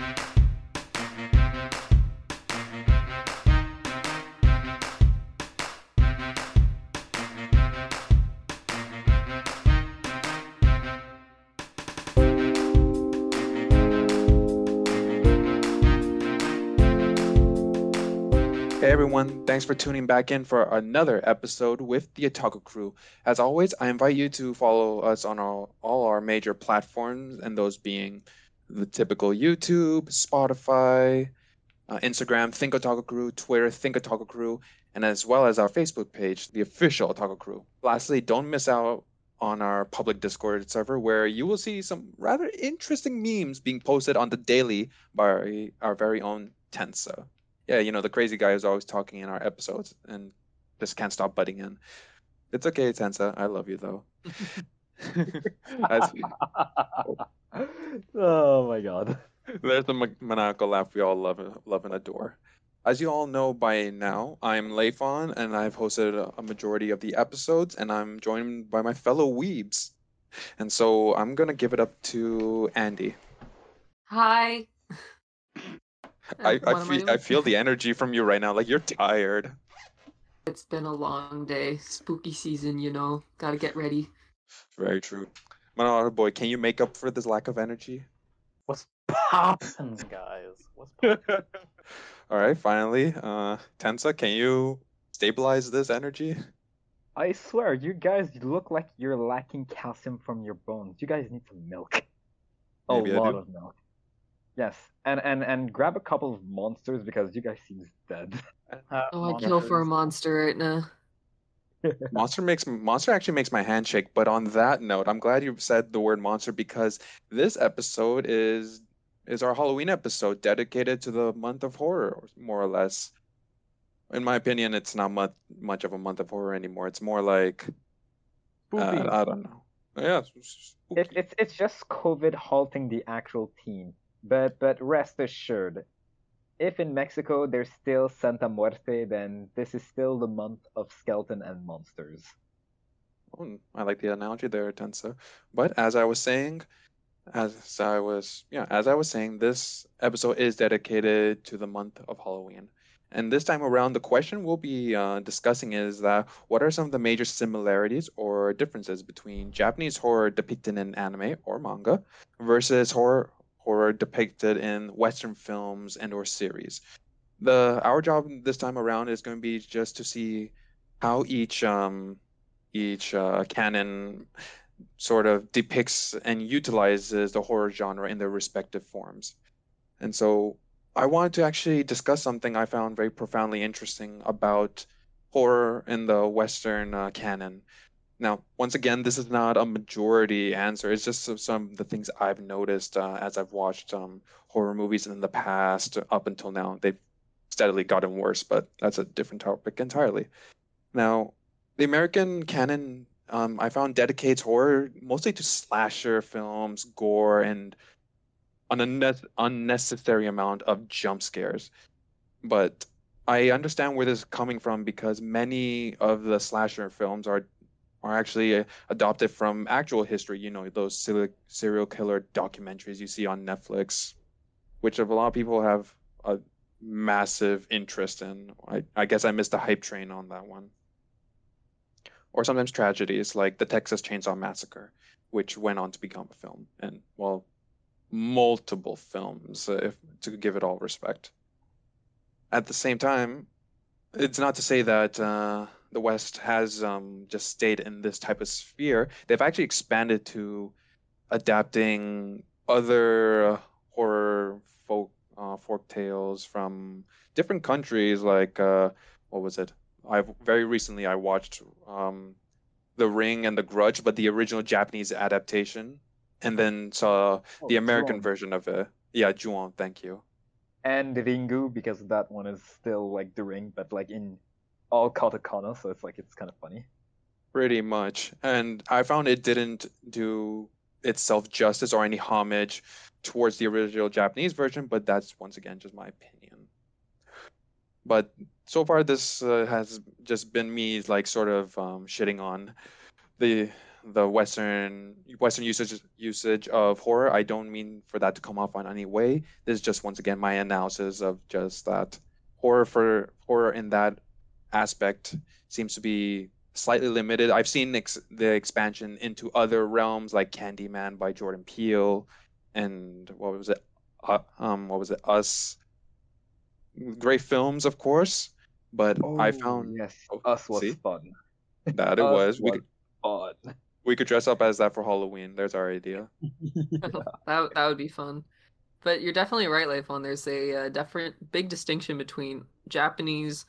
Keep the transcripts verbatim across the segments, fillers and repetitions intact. Hey everyone, thanks for tuning back in for another episode with the Otaku Crew. As always, I invite you to follow us on our, all our major platforms, and those being the typical YouTube, Spotify, uh, Instagram, Think Otaku Crew, Twitter, Think Otaku Crew, and as well as our Facebook page, the official Otaku Crew. Lastly, don't miss out on our public Discord server, where you will see some rather interesting memes being posted on the daily by our very own Tensa. Yeah, you know, the crazy guy who's always talking in our episodes and just can't stop butting in. It's okay, Tensa. I love you, though. As we... Oh, my God. There's the man- maniacal laugh we all love, love and adore. As you all know by now, I'm Leifon, and I've hosted a majority of the episodes, and I'm joined by my fellow weebs. And so I'm going to give it up to Andy. Hi. I, I, feel, I feel the energy from you right now. Like, you're tired. It's been a long day. Spooky season, you know. Gotta get ready. Very true. Manara boy, can you make up for this lack of energy? What's poppin', guys? What's poppin'? All right, finally. Uh, Tensa, can you stabilize this energy? I swear, you guys look like you're lacking calcium from your bones. You guys need some milk. Maybe a lot of milk. Yes, and, and and grab a couple of monsters because you guys seem dead. Uh, oh, monsters. I kill for a monster right now. Monster makes monster actually makes my hand shake. But on that note, I'm glad you said the word monster because this episode is is our Halloween episode dedicated to the month of horror, more or less. In my opinion, it's not much much of a month of horror anymore. It's more like uh, I don't know. Yeah, it's it's, it's it's just COVID halting the actual team. But but rest assured, if in Mexico there's still Santa Muerte, then this is still the month of skeleton and monsters. Oh, I like the analogy there, Tensa. But as I was saying, as I was yeah, as I was saying, this episode is dedicated to the month of Halloween. And this time around, the question we'll be uh, discussing is that what are some of the major similarities or differences between Japanese horror depicted in anime or manga versus horror. horror depicted in Western films and or series. The our job this time around is going to be just to see how each um, each uh, canon sort of depicts and utilizes the horror genre in their respective forms. And so I wanted to actually discuss something I found very profoundly interesting about horror in the Western uh, canon. Now, once again, this is not a majority answer. It's just some, some of the things I've noticed uh, as I've watched um, horror movies in the past up until now. They've steadily gotten worse, but that's a different topic entirely. Now, the American canon, um, I found, dedicates horror mostly to slasher films, gore, and an unne- unnecessary amount of jump scares. But I understand where this is coming from because many of the slasher films are are actually adopted from actual history, you know, those serial killer documentaries you see on Netflix, which a lot of people have a massive interest in. I, I guess I missed the hype train on that one. Or sometimes tragedies like the Texas Chainsaw Massacre, which went on to become a film and, well, multiple films, if, to give it all respect. At the same time, it's not to say that... Uh, the West has um, just stayed in this type of sphere. They've actually expanded to adapting other uh, horror folk uh, folk tales from different countries. Like uh, what was it? I very recently I watched um, The Ring and The Grudge, but the original Japanese adaptation, and then saw oh, the American Ju-on. version of it. Yeah, Ju-on. Thank you. And Ringu, because that one is still like The Ring, but like in all katakana, so it's like it's kind of funny. Pretty much. And I found it didn't do itself justice or any homage towards the original Japanese version, but that's once again just my opinion. But so far this uh, has just been me like sort of um, shitting on the the Western Western usage usage of horror. I don't mean for that to come off on any way. This is just once again my analysis of just that horror for horror in that aspect seems to be slightly limited. I've seen ex- the expansion into other realms like Candyman by Jordan Peele, and what was it? Uh, um, what was it? Us. Great films, of course, but oh, I found yes, oh, Us was see? fun. That it was. We could, fun. we could dress up as that for Halloween. There's our idea. yeah. That that would be fun. But you're definitely right, Leifon. There's a uh, different big distinction between Japanese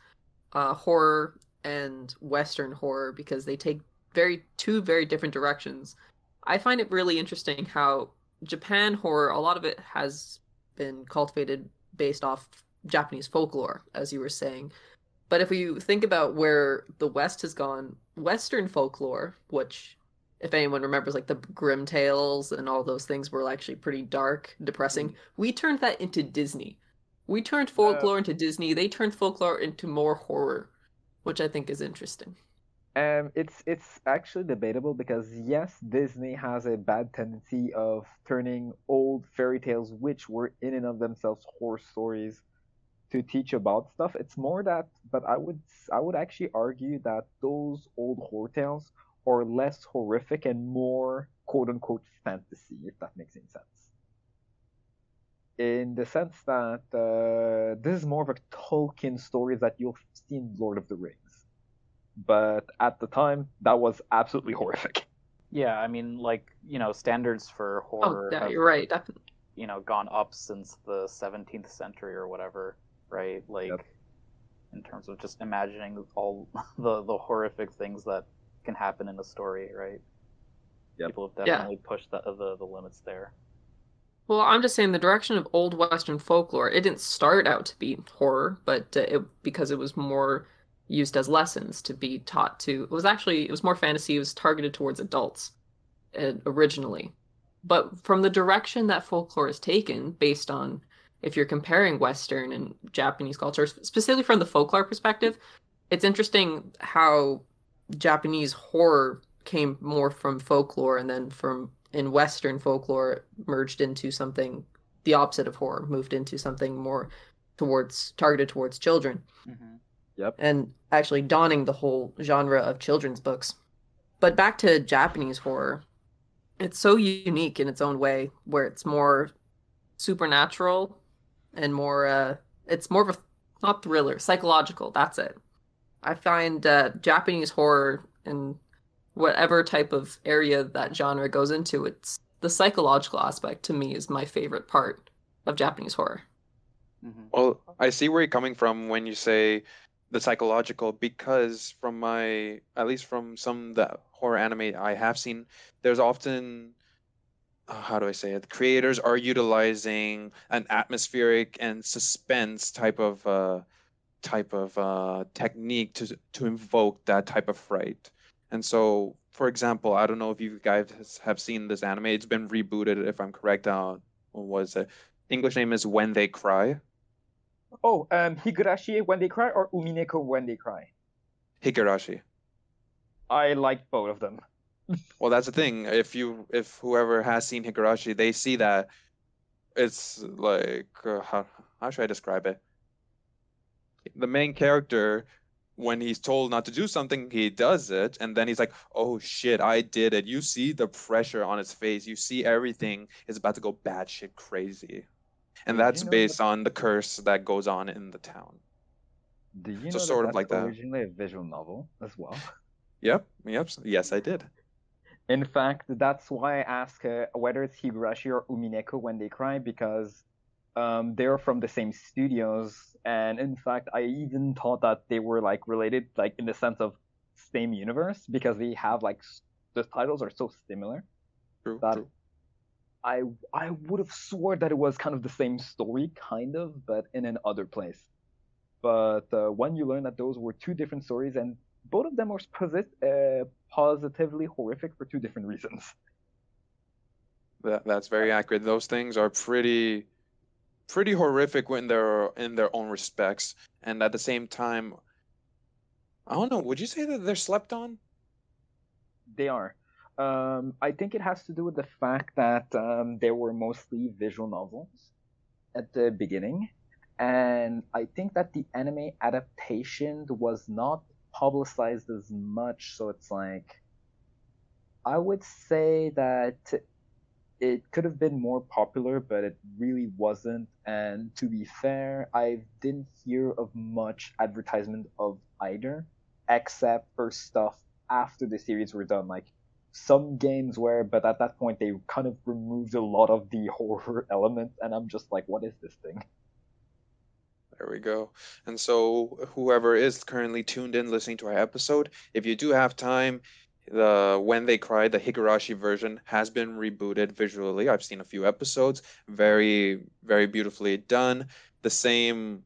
uh, horror and Western horror because they take very two very different directions. I find it really interesting how Japan horror, a lot of it has been cultivated based off Japanese folklore, as you were saying. But if we think about where the West has gone, Western folklore, which, if anyone remembers, like the Grimm tales and all those things were actually pretty dark, depressing. We turned that into Disney. We turned folklore uh, into Disney. They turned folklore into more horror, which I think is interesting. Um, it's it's actually debatable because, yes, Disney has a bad tendency of turning old fairy tales, which were in and of themselves horror stories, to teach about stuff. It's more that, but I would I would actually argue that those old horror tales are less horrific and more quote-unquote fantasy, if that makes any sense. In the sense that uh, this is more of a Tolkien story that you'll see in Lord of the Rings. But at the time, that was absolutely horrific. Yeah, I mean, like, you know, standards for horror oh, yeah, have, you're right. Definitely. you know, gone up since the seventeenth century or whatever. Right, like yep. in terms of just imagining all the, the horrific things that can happen in a story, right? Yep. People have definitely yeah. pushed the, the the limits there. Well, I'm just saying the direction of old Western folklore. It didn't start out to be horror, but uh, it because it was more used as lessons to be taught to. It was actually it was more fantasy. It was targeted towards adults uh, originally, but from the direction that folklore is taken, based on if you're comparing Western and Japanese culture, specifically from the folklore perspective, it's interesting how Japanese horror came more from folklore and then from in Western folklore merged into something, the opposite of horror, moved into something more towards targeted towards children. Mm-hmm. Yep. And actually donning the whole genre of children's books. But back to Japanese horror, it's so unique in its own way where it's more supernatural and more uh it's more of a not thriller psychological that's it I find uh Japanese horror and whatever type of area that genre goes into, it's the psychological aspect to me is my favorite part of Japanese horror. Mm-hmm. Well, I see where you're coming from when you say the psychological, because from my at least from some of the horror anime I have seen, there's often how do I say it? The creators are utilizing an atmospheric and suspense type of uh, type of uh, technique to to invoke that type of fright. And so, for example, I don't know if you guys have seen this anime. It's been rebooted, if I'm correct. Uh, what was it? English name is When They Cry. Oh, um, Higurashi When They Cry or Umineko When They Cry? Higurashi. I like both of them. Well, that's the thing. If you, if whoever has seen Higurashi, they see that it's like uh, how how should I describe it? The main character, when he's told not to do something, he does it, and then he's like, "Oh shit, I did it!" You see the pressure on his face. You see everything is about to go batshit crazy, and that's you know based that... on the curse that goes on in the town. Do you so know sort that of that's like that. Originally a visual novel as well. Yep. Yep. Yes, I did. In fact, that's why I ask uh, whether it's Higurashi or Umineko When They Cry, because um, they're from the same studios. And in fact, I even thought that they were like related, like in the sense of same universe, because they have like the titles are so similar. True. That true. I I would have swore that it was kind of the same story, kind of, but in another place. But uh, when you learn that those were two different stories and both of them are posit- uh, positively horrific for two different reasons. That, that's very accurate. Those things are pretty, pretty horrific when they're in their own respects, and at the same time, I don't know. Would you say that they're slept on? They are. Um, I think it has to do with the fact that um, they were mostly visual novels at the beginning. And I think that the anime adaptation was not publicized as much. So it's like, I would say that it could have been more popular, but it really wasn't. And to be fair, I didn't hear of much advertisement of either, except for stuff after the series were done. Like, some games were, but at that point, they kind of removed a lot of the horror element. And I'm just like, what is this thing? There we go. And so whoever is currently tuned in listening to our episode, if you do have time, the When They Cry, the Higurashi version, has been rebooted visually. I've seen a few episodes. Very, very beautifully done. The same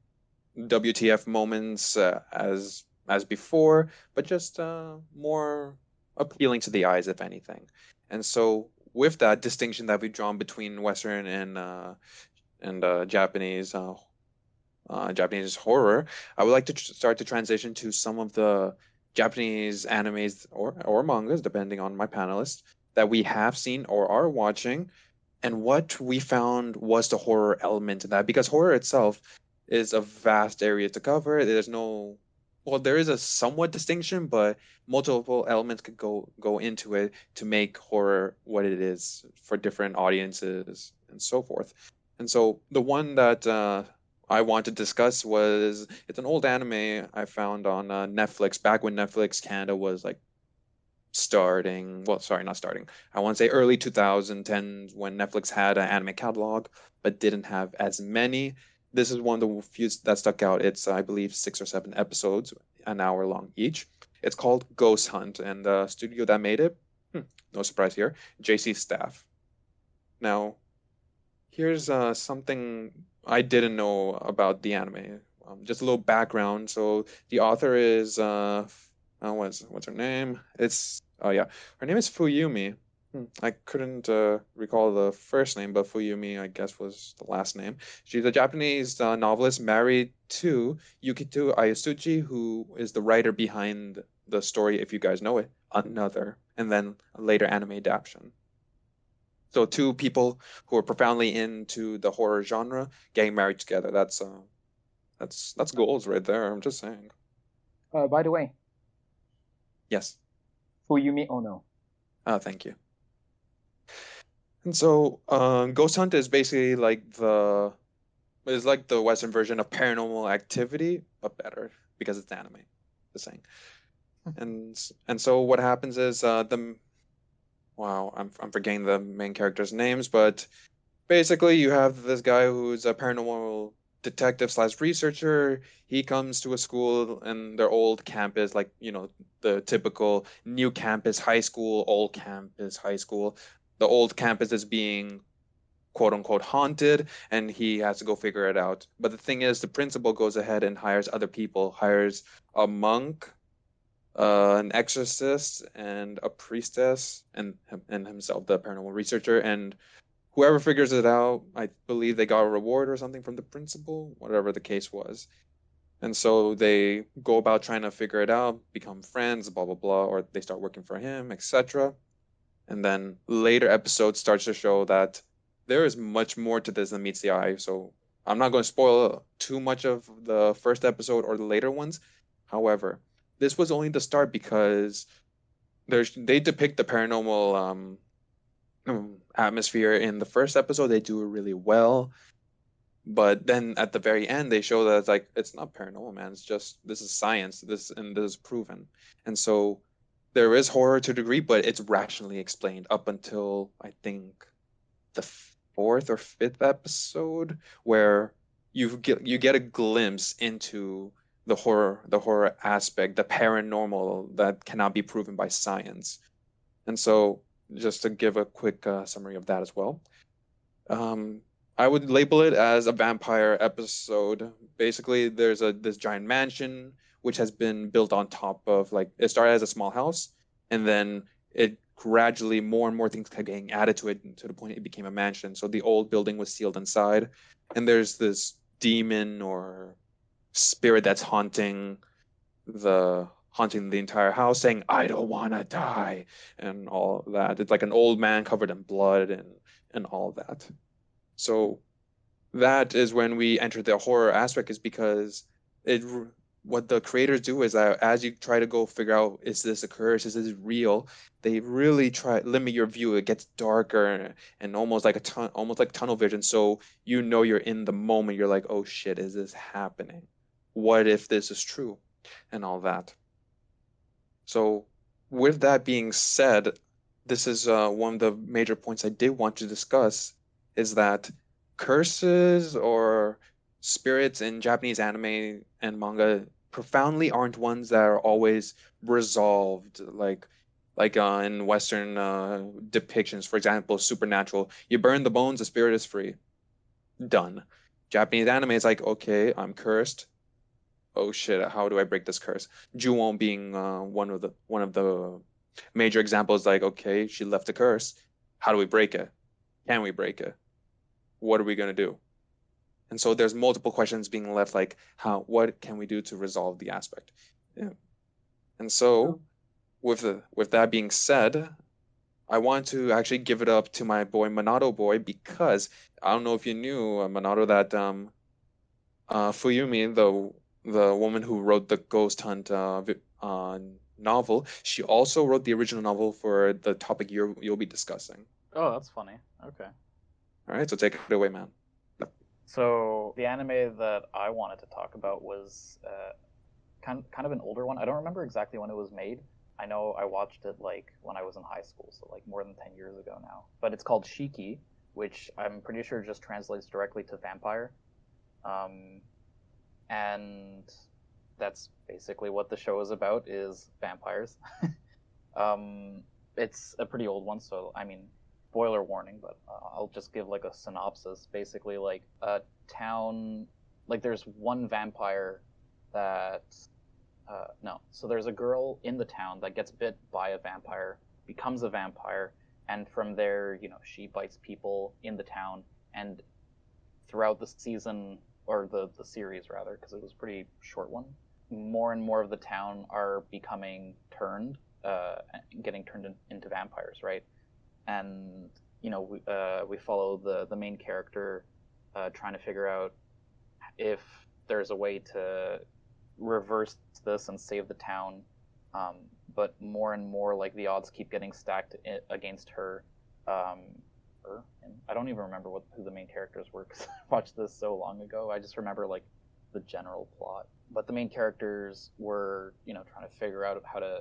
W T F moments uh, as as before, but just uh, more appealing to the eyes, if anything. And so with that distinction that we've drawn between Western and uh, and uh, Japanese uh Uh, Japanese horror, I would like to tr- start to transition to some of the Japanese animes or, or mangas, depending on my panelists, that we have seen or are watching, and what we found was the horror element in that, because horror itself is a vast area to cover. There's no, well, there is a somewhat distinction, but multiple elements could go, go into it to make horror what it is for different audiences and so forth. And so the one that uh, I want to discuss was, it's an old anime I found on uh, Netflix back when Netflix Canada was like starting, well, sorry, not starting. I want to say early two thousand tens, when Netflix had an anime catalog, but didn't have as many. This is one of the few that stuck out. It's, I believe, six or seven episodes, an hour long each. It's called Ghost Hunt, and the studio that made it, hmm, no surprise here, J C Staff. Now, here's uh, something I didn't know about the anime. Um, just a little background. So the author is, uh, uh, what's what's her name? It's, oh yeah, her name is Fuyumi. Hmm. I couldn't uh, recall the first name, but Fuyumi, I guess, was the last name. She's a Japanese uh, novelist married to Yukito Ayasuji, who is the writer behind the story, if you guys know it, Another, and then a later anime adaptation. So two people who are profoundly into the horror genre getting married together. That's uh, that's that's goals right there. I'm just saying. Uh, by the way. Yes. Fuyumi Ono. Ah, thank you. And so, um, Ghost Hunt is basically like the is like the Western version of Paranormal Activity, but better because it's anime. Just saying. and and so what happens is uh, the Wow, I'm I'm forgetting the main characters' names, but basically you have this guy who's a paranormal detective slash researcher. He comes to a school, and their old campus, like, you know, the typical new campus high school, old campus high school. The old campus is being, quote unquote, haunted, and he has to go figure it out. But the thing is, the principal goes ahead and hires other people, hires a monk, Uh, an exorcist, and a priestess, and and himself, the paranormal researcher, and whoever figures it out, I believe they got a reward or something from the principal, whatever the case was. And so they go about trying to figure it out, become friends, blah, blah, blah, or they start working for him, et cetera. And then later episode starts to show that there is much more to this than meets the eye, so I'm not going to spoil too much of the first episode or the later ones. However, this was only the start, because they depict the paranormal um, atmosphere in the first episode. They do it really well. But then at the very end, they show that it's like, it's not paranormal, man. It's just, this is science, this and this is proven. And so there is horror to a degree, but it's rationally explained up until, I think, the fourth or fifth episode, where you get, you get a glimpse into the horror, the horror aspect, the paranormal that cannot be proven by science. And so just to give a quick uh, summary of that as well, um, I would label it as a vampire episode. Basically, there's a this giant mansion, which has been built on top of, like, it started as a small house, and then it gradually, more and more things kept getting added to it, to the point it became a mansion. So the old building was sealed inside, and there's this demon or spirit that's haunting the haunting the entire house, saying, "I don't want to die," and all that. It's like an old man covered in blood and, and all that. So that is when we enter the horror aspect, is because it what the creators do is that as you try to go figure out, is this a curse, is this real, they really try limit your view. It gets darker and, and almost like a ton, almost like tunnel vision. So you know you're in the moment. You're like, oh shit, is this happening? What if this is true, and all that. So with that being said, this is uh, one of the major points I did want to discuss, is that curses or spirits in Japanese anime and manga profoundly aren't ones that are always resolved, like like uh, in Western uh, depictions. For example, Supernatural, you burn the bones, the spirit is free. Done. Japanese anime is like, okay, I'm cursed. Oh shit, how do I break this curse? Ju-on being uh, one of the one of the major examples, like, okay, she left a curse. How do we break it? Can we break it? What are we going to do? And so there's multiple questions being left, like, how, what can we do to resolve the aspect? Yeah. And so with the, with that being said, I want to actually give it up to my boy Minato Boy, because I don't know if you knew, uh, Minato, that um, uh, Fuyumi, the the woman who wrote the Ghost Hunt uh, uh, novel, she also wrote the original novel for the topic you're, you'll be discussing. Oh, that's funny. Okay. All right, so take it away, man. So the anime that I wanted to talk about was uh, kind kind of an older one. I don't remember exactly when it was made. I know I watched it like when I was in high school, so like more than ten years ago now. But it's called Shiki, which I'm pretty sure just translates directly to vampire. Um, and that's basically what the show is about, is vampires. um, it's a pretty old one, so I mean, spoiler warning, but uh, I'll just give like a synopsis. Basically, like a town, like there's one vampire that uh, no. So there's a girl in the town that gets bit by a vampire, becomes a vampire, and from there, you know, she bites people in the town. And throughout the season, or the the series rather, because it was a pretty short one, more and more of the town are becoming turned, uh, getting turned in, into vampires, right? And, you know, we, uh, we follow the, the main character uh, trying to figure out if there's a way to reverse this and save the town. Um, but more and more, like, the odds keep getting stacked against her. Um, her? And I don't even remember what who the main characters were, because I watched this so long ago. I just remember, like, the general plot. But the main characters were, you know, trying to figure out how to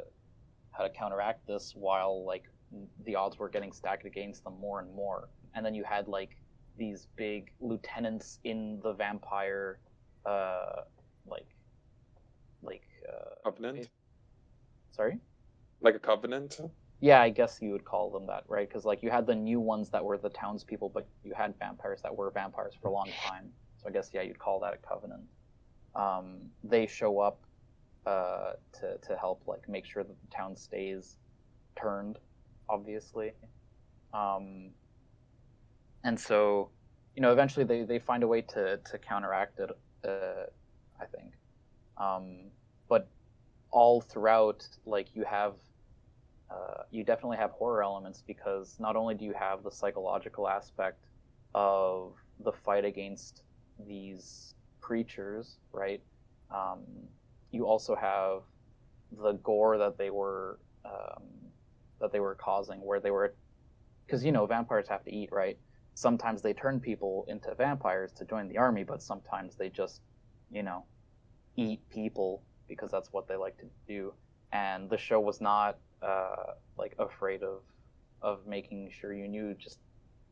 how to counteract this while, like, the odds were getting stacked against them more and more. And then you had like these big lieutenants in the vampire uh like like uh covenant. Sorry? Like a covenant? Yeah, I guess you would call them that, right? Because like you had the new ones that were the townspeople, but you had vampires that were vampires for a long time. So I guess yeah, you'd call that a covenant. Um they show up uh to to help like make sure that the town stays turned, obviously. Um, and so, you know, eventually they, they find a way to, to counteract it, uh, I think. Um, but all throughout, like, you have, uh, you definitely have horror elements, because not only do you have the psychological aspect of the fight against these creatures, right? Um, you also have the gore that they were... Um, that they were causing, where they were, because you know vampires have to eat, right? Sometimes they turn people into vampires to join the army, but sometimes they just, you know, eat people because that's what they like to do. And the show was not uh like afraid of of making sure you knew just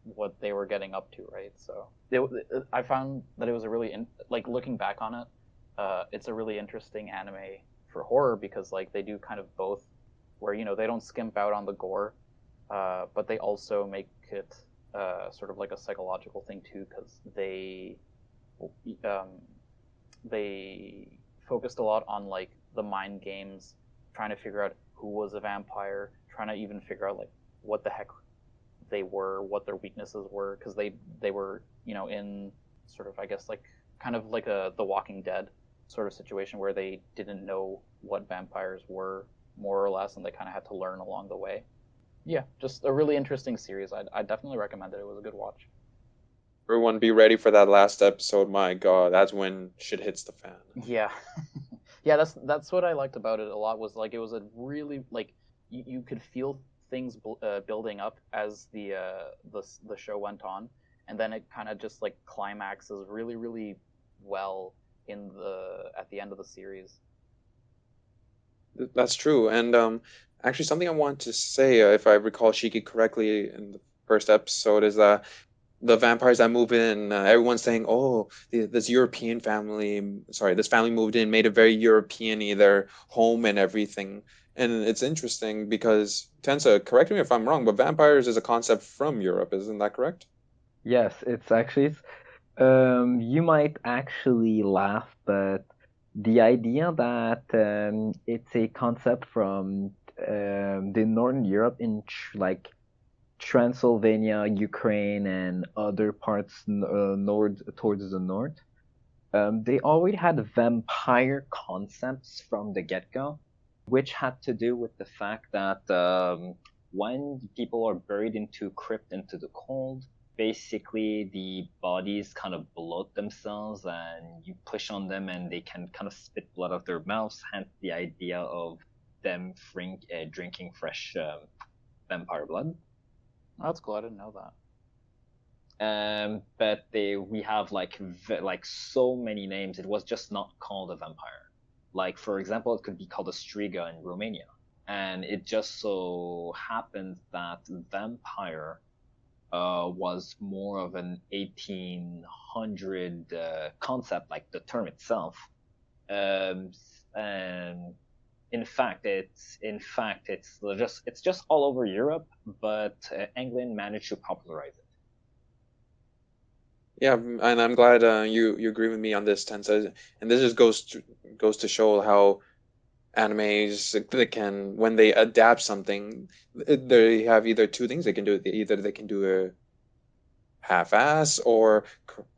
what they were getting up to, right? So it, it, I found that it was a really in, like looking back on it, uh it's a really interesting anime for horror, because like they do kind of both, where, you know, they don't skimp out on the gore, uh, but they also make it uh, sort of like a psychological thing too, because they um, they focused a lot on like the mind games, trying to figure out who was a vampire, trying to even figure out like what the heck they were, what their weaknesses were, because they they were, you know, in sort of, I guess, like kind of like a The Walking Dead sort of situation where they didn't know what vampires were, more or less, and they kind of had to learn along the way. Yeah, just a really interesting series. I I definitely recommend it. It was a good watch. Everyone be ready for that last episode. My God, that's when shit hits the fan. Yeah. Yeah, that's that's what I liked about it a lot, was like it was a really, like, you, you could feel things uh, building up as the, uh, the the show went on, and then it kind of just like climaxes really, really well in the at the end of the series. That's true. And um, actually something I want to say, uh, if I recall Shiki correctly in the first episode, is that the vampires that move in, uh, everyone's saying, oh, this European family, sorry, this family moved in, made it very European-y, their home and everything. And it's interesting because, Tensa, correct me if I'm wrong, but vampires is a concept from Europe, isn't that correct? Yes, it's actually, um, you might actually laugh, but the idea that um, it's a concept from um, the Northern Europe, in tr- like, Transylvania, Ukraine, and other parts uh, north, towards the north, um, they already had vampire concepts from the get-go, which had to do with the fact that um, when people are buried into crypt, into the cold, basically the bodies kind of bloat themselves, and you push on them and they can kind of spit blood out their mouths, hence the idea of them drink, uh, drinking fresh um, vampire blood. That's cool. I didn't know that. Um, but they we have like v- like so many names. It was just not called a vampire. Like, for example, it could be called a striga in Romania, and it just so happened that vampire uh, was more of an eighteen hundred uh, concept, like the term itself. Um, and In fact, it's in fact it's just it's just all over Europe, but uh, England managed to popularize it. Yeah, and I'm glad uh, you you agree with me on this, Tensa. And this just goes to, goes to show how animes can, when they adapt something, they have either two things they can do. Either they can do a half-ass, or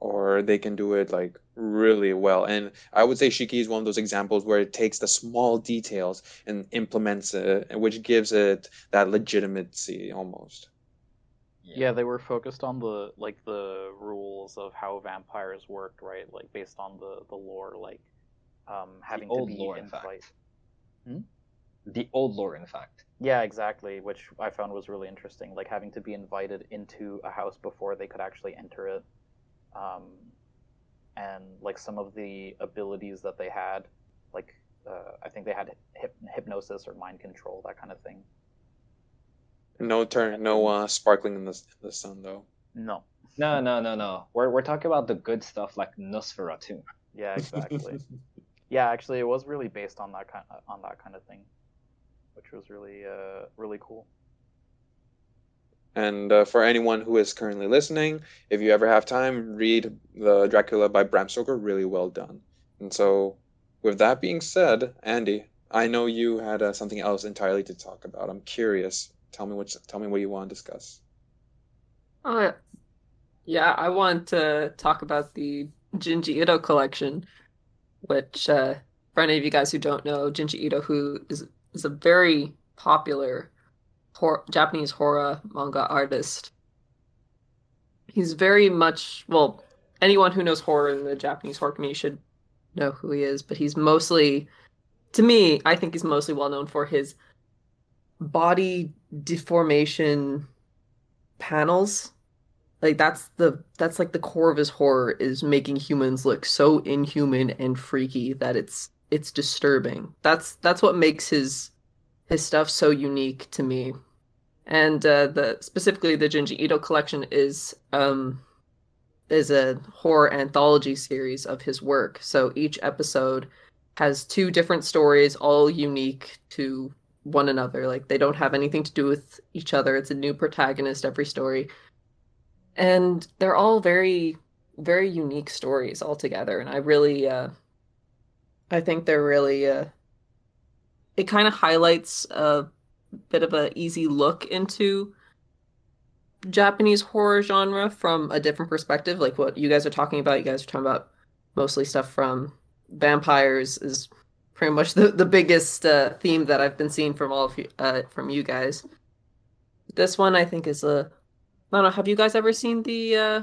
or they can do it like really well. And I would say Shiki is one of those examples where it takes the small details and implements it, which gives it that legitimacy almost. Yeah, they were focused on the like the rules of how vampires worked, right? Like based on the the lore, like um, having the old to be lore, in fact. Fight. Hmm? The old lore, in fact. Yeah, exactly, which I found was really interesting, like having to be invited into a house before they could actually enter it, um, and like some of the abilities that they had, like uh, I think they had hip- hypnosis or mind control, that kind of thing. No turn, no uh, sparkling in the, the sun, though. No. No, no, no, no. We're we're talking about the good stuff, like Nosferatu. Yeah, exactly. Yeah, actually, it was really based on that kind of, on that kind of thing, which was really, uh, really cool. And uh, for anyone who is currently listening, if you ever have time, read The Dracula by Bram Stoker. Really well done. And so, with that being said, Andy, I know you had uh, something else entirely to talk about. I'm curious. Tell me what. Tell me what you want to discuss. Uh, yeah, I want to talk about the Junji Ito collection, which, uh, for any of you guys who don't know, Junji Ito, who is is a very popular hor- Japanese horror manga artist. He's very much, well, anyone who knows horror in the Japanese horror community should know who he is, but he's mostly, to me, I think he's mostly well known for his body deformation panels. Like, that's the, that's like the core of his horror, is making humans look so inhuman and freaky that it's, it's disturbing. That's that's what makes his his stuff so unique to me. And uh, the specifically the Junji Ito collection is um, is a horror anthology series of his work. So each episode has two different stories, all unique to one another. Like, they don't have anything to do with each other. It's a new protagonist every story, and they're all very, very unique stories altogether. And I really. Uh, I think they're really, uh, it kind of highlights a bit of an easy look into Japanese horror genre from a different perspective, like what you guys are talking about. You guys are talking about mostly stuff from vampires is pretty much the, the biggest uh, theme that I've been seeing from all of you, uh, from you guys. This one, I think, is a... I don't know, have you guys ever seen the... Uh,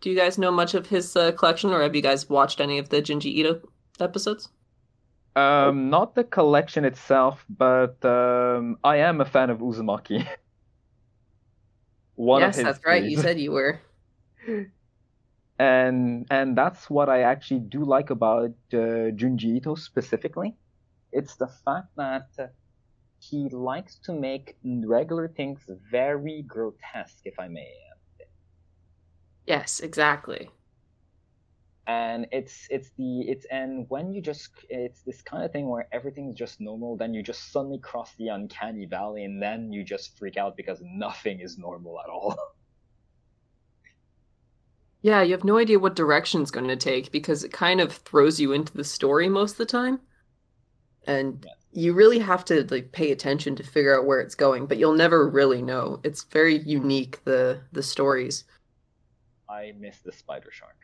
do you guys know much of his uh, collection, or have you guys watched any of the Junji Ito episodes? Um, not the collection itself, but um, I am a fan of Uzumaki. One yes, of his that's right, movies. You said you were. And and that's what I actually do like about uh, Junji Ito specifically. It's the fact that he likes to make regular things very grotesque, if I may. Yes, exactly. And it's it's the it's and when you just it's this kind of thing where everything's just normal, then you just suddenly cross the uncanny valley, and then you just freak out because nothing is normal at all. Yeah, you have no idea what direction it's going to take, because it kind of throws you into the story most of the time. And yeah. You really have to like pay attention to figure out where it's going, but you'll never really know. It's very unique, the the stories. I miss the spider shark.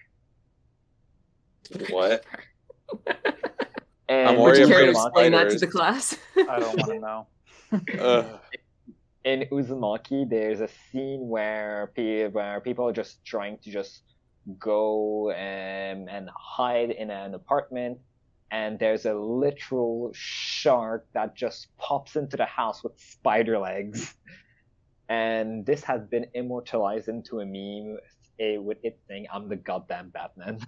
What? And I'm already afraid to of explain spiders. That to the class? I don't want to know. uh. In Uzumaki, there's a scene where, pe where people are just trying to just go and, and hide in an apartment, and there's a literal shark that just pops into the house with spider legs. And this has been immortalized into a meme a, with it saying, "I'm the goddamn Batman."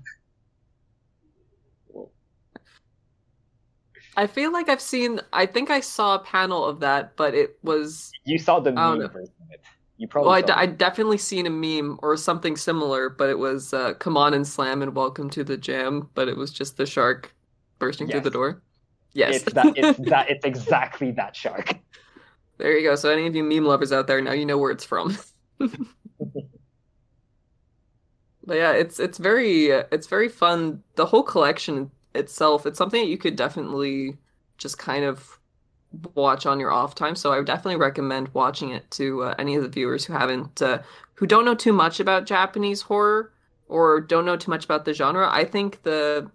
I feel like I've seen, I think I saw a panel of that, but it was... You saw the meme version of it. You probably well, I, d I definitely seen a meme or something similar, but it was uh, "Come on and slam and welcome to the jam," but it was just the shark bursting yes. through the door. Yes. It's, that, it's, that, it's exactly that shark. There you go. So any of you meme lovers out there, now you know where it's from. But yeah, it's it's very uh, it's very fun. The whole collection itself, it's something that you could definitely just kind of watch on your off time. So I would definitely recommend watching it to uh, any of the viewers who haven't, uh, who don't know too much about Japanese horror or don't know too much about the genre. I think the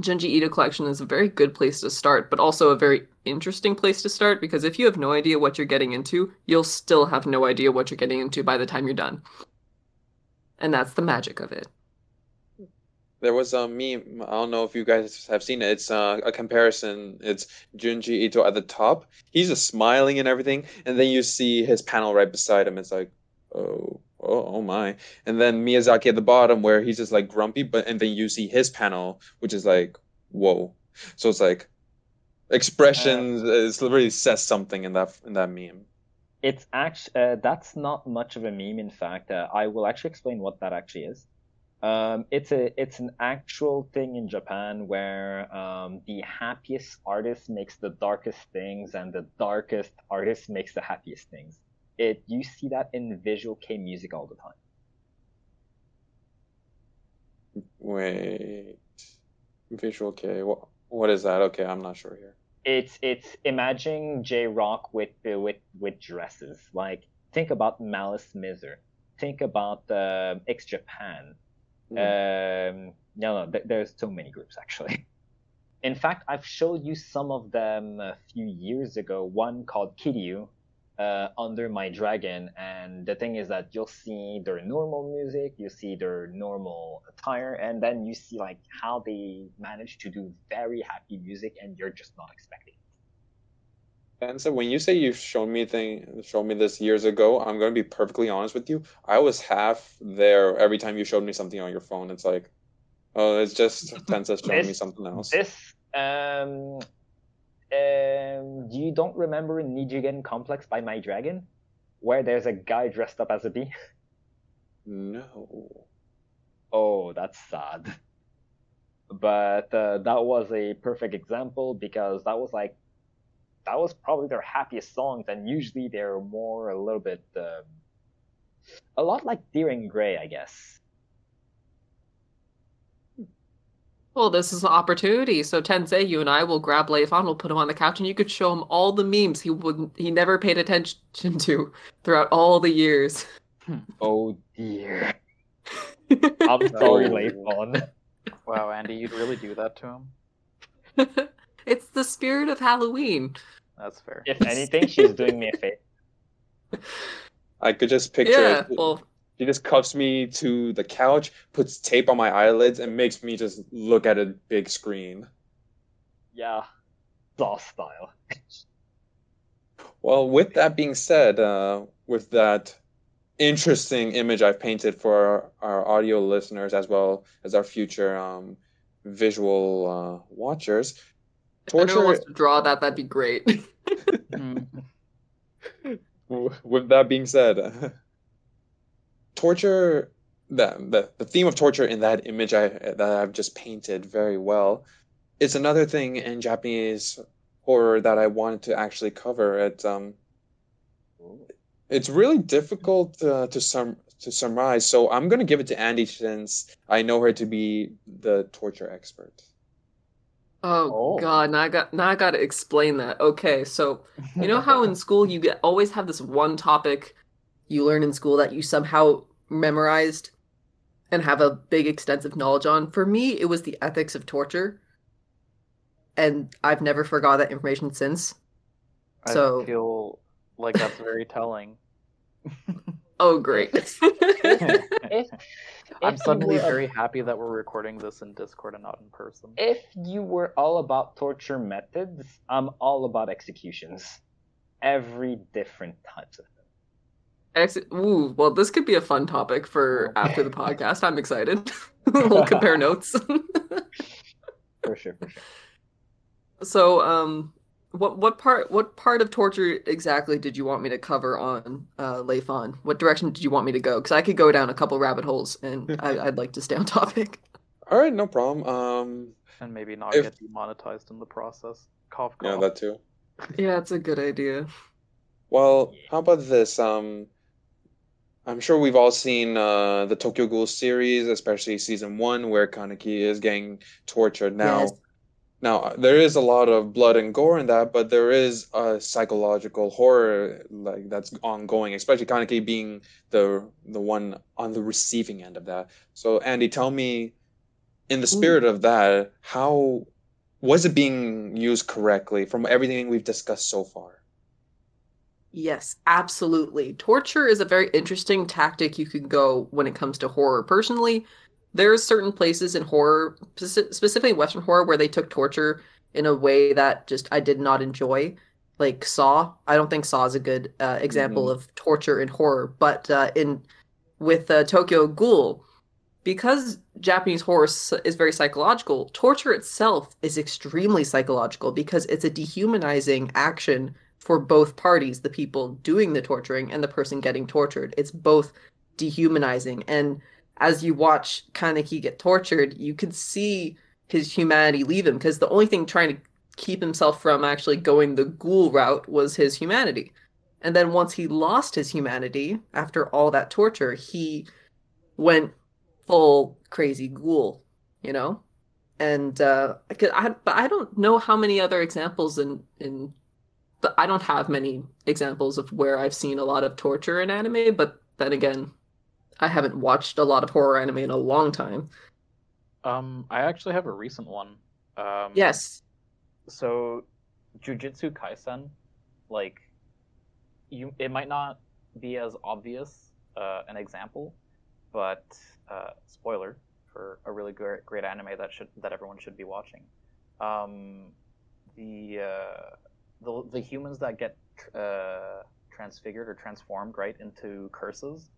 Junji Ito collection is a very good place to start, but also a very interesting place to start, because if you have no idea what you're getting into, you'll still have no idea what you're getting into by the time you're done. And that's the magic of it. There was a meme, I don't know if you guys have seen it, it's uh, a comparison, it's Junji Ito at the top, he's just smiling and everything, and then you see his panel right beside him, it's like, oh, oh, oh my. And then Miyazaki at the bottom, where he's just like grumpy, but and then you see his panel, which is like, whoa. So it's like, expressions, uh, it literally says something in that, in that meme. It's actually, uh, that's not much of a meme, in fact. Uh, I will actually explain what that actually is. Um, it's, a, it's an actual thing in Japan where um, the happiest artist makes the darkest things, and the darkest artist makes the happiest things. It, you see that in visual K music all the time. Wait, visual K, what, what is that? Okay, I'm not sure here. It's it's imagining J-rock with with with dresses. Like, think about Malice Mizer. Think about uh, X Japan. Mm. Um, no, no, th there's so many groups actually. In fact, I've showed you some of them a few years ago. One called Kiryu, uh, Under My Dragon. And the thing is that you'll see their normal music, you see their normal attire, and then you see like how they manage to do very happy music, and you're just not expecting it. And so when you say you've shown me thing, shown me this years ago, I'm going to be perfectly honest with you. I was half there every time you showed me something on your phone. It's like, oh, it's just Tensa showing this, me something else. This, um... Um, you don't remember Nijigen Complex by My Dragon, where there's a guy dressed up as a bee? No. Oh, that's sad. But uh, that was a perfect example, because that was like, that was probably their happiest songs, and usually they're more a little bit, um, a lot like Deer in Grey, I guess. Well, this is an opportunity. So Tensei, you and I will grab Leifan, we'll put him on the couch, and you could show him all the memes he wouldn't, he never paid attention to throughout all the years. Oh dear. I'm sorry, Leifan. Wow, Andy, you'd really do that to him? It's the spirit of Halloween. That's fair. If anything, she's doing me a favor. I could just picture yeah, it. Well, she just cuffs me to the couch, puts tape on my eyelids, and makes me just look at a big screen. Yeah. Saw style. Well, with that being said, uh, with that interesting image I've painted for our, our audio listeners as well as our future um, visual uh, watchers. Torture... If anyone wants to draw that, that'd be great. With that being said, uh, torture, the, the, the theme of torture in that image I, that I've just painted very well. It's another thing in Japanese horror that I wanted to actually cover. It, um, it's really difficult uh, to sum to summarize, so I'm going to give it to Andy since I know her to be the torture expert. Oh, oh. God, now I got now I got to explain that. Okay, so you know how in school you get, always have this one topic you learn in school that you somehow memorized and have a big extensive knowledge on? For me, it was the ethics of torture. And I've never forgot that information since. So... I feel like that's very telling. Oh, great. if, I'm if suddenly were... very happy that we're recording this in Discord and not in person. If you were all about torture methods, I'm all about executions. Every different types of them. Ex- Ooh, well, this could be a fun topic for okay. after the podcast. I'm excited. We'll compare notes. For sure, for sure. So, um, what what part what part of torture exactly did you want me to cover on uh, Leifan? What direction did you want me to go? Because I could go down a couple rabbit holes, and I, I'd like to stay on topic. All right, no problem. Um, and maybe not if... get demonetized in the process. Cough, cough. Yeah, that too. Yeah, it's a good idea. Well, how about this? Um, I'm sure we've all seen uh, the Tokyo Ghoul series, especially season one, where Kaneki is getting tortured now. Yes. Now, there is a lot of blood and gore in that, but there is a psychological horror like that's ongoing, especially Kaneki being the the one on the receiving end of that. So, Andy, tell me, in the spirit Ooh. of that, how was it being used correctly from everything we've discussed so far? Yes, absolutely. Torture is a very interesting tactic you can go when it comes to horror. Personally, there are certain places in horror, specifically Western horror, where they took torture in a way that just I did not enjoy. Like Saw. I don't think Saw is a good uh, example mm-hmm. of torture in horror. But uh, in with uh, Tokyo Ghoul, because Japanese horror is very psychological, torture itself is extremely psychological because it's a dehumanizing action for both parties, the people doing the torturing and the person getting tortured. It's both dehumanizing. And as you watch Kaneki get tortured, you can see his humanity leave him, because the only thing trying to keep himself from actually going the ghoul route was his humanity. And then once he lost his humanity, after all that torture, he went full crazy ghoul, you know? And uh, I could, I, but I don't know how many other examples in, in... But I don't have many examples of where I've seen a lot of torture in anime, but then again... I haven't watched a lot of horror anime in a long time. Um, I actually have a recent one. Um, yes. So, Jujutsu Kaisen, like, you, it might not be as obvious uh, an example, but uh, spoiler for a really great, great anime that should that everyone should be watching. Um, the uh, the the humans that get uh, transfigured or transformed right into curses.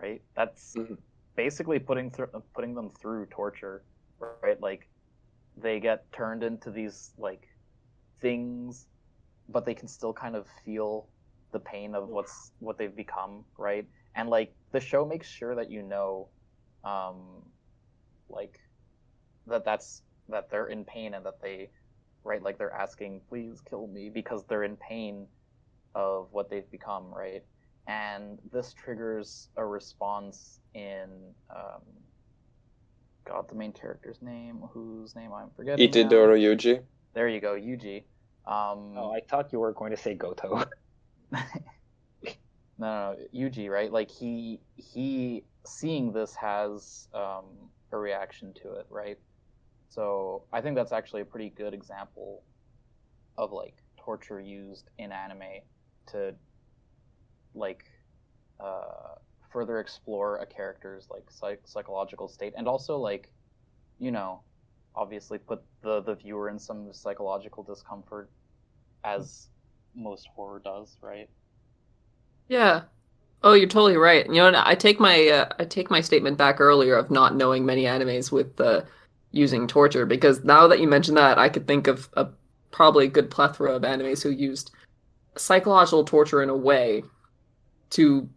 Right, that's mm-hmm. basically putting th- putting them through torture, right? Like they get turned into these like things, but they can still kind of feel the pain of what's what they've become, right? And like the show makes sure that you know, um, like that that's that they're in pain and that they, right? Like they're asking, please kill me, because they're in pain of what they've become, right? And this triggers a response in, um, God, the main character's name, whose name I'm forgetting. Itadoro Yuji. There you go, Yuji. Um, oh, I thought you were going to say Goto. no, no, no, Yuji, right? Like he, he seeing this has um, a reaction to it, right? So I think that's actually a pretty good example of like torture used in anime to like uh, further explore a character's like psych- psychological state, and also like, you know, obviously put the, the viewer in some psychological discomfort, as most horror does, right? Yeah. Oh, you're totally right. You know, I take my uh, I take my statement back earlier of not knowing many animes with the uh, using torture, because now that you mention that, I could think of a probably good plethora of animes who used psychological torture in a way to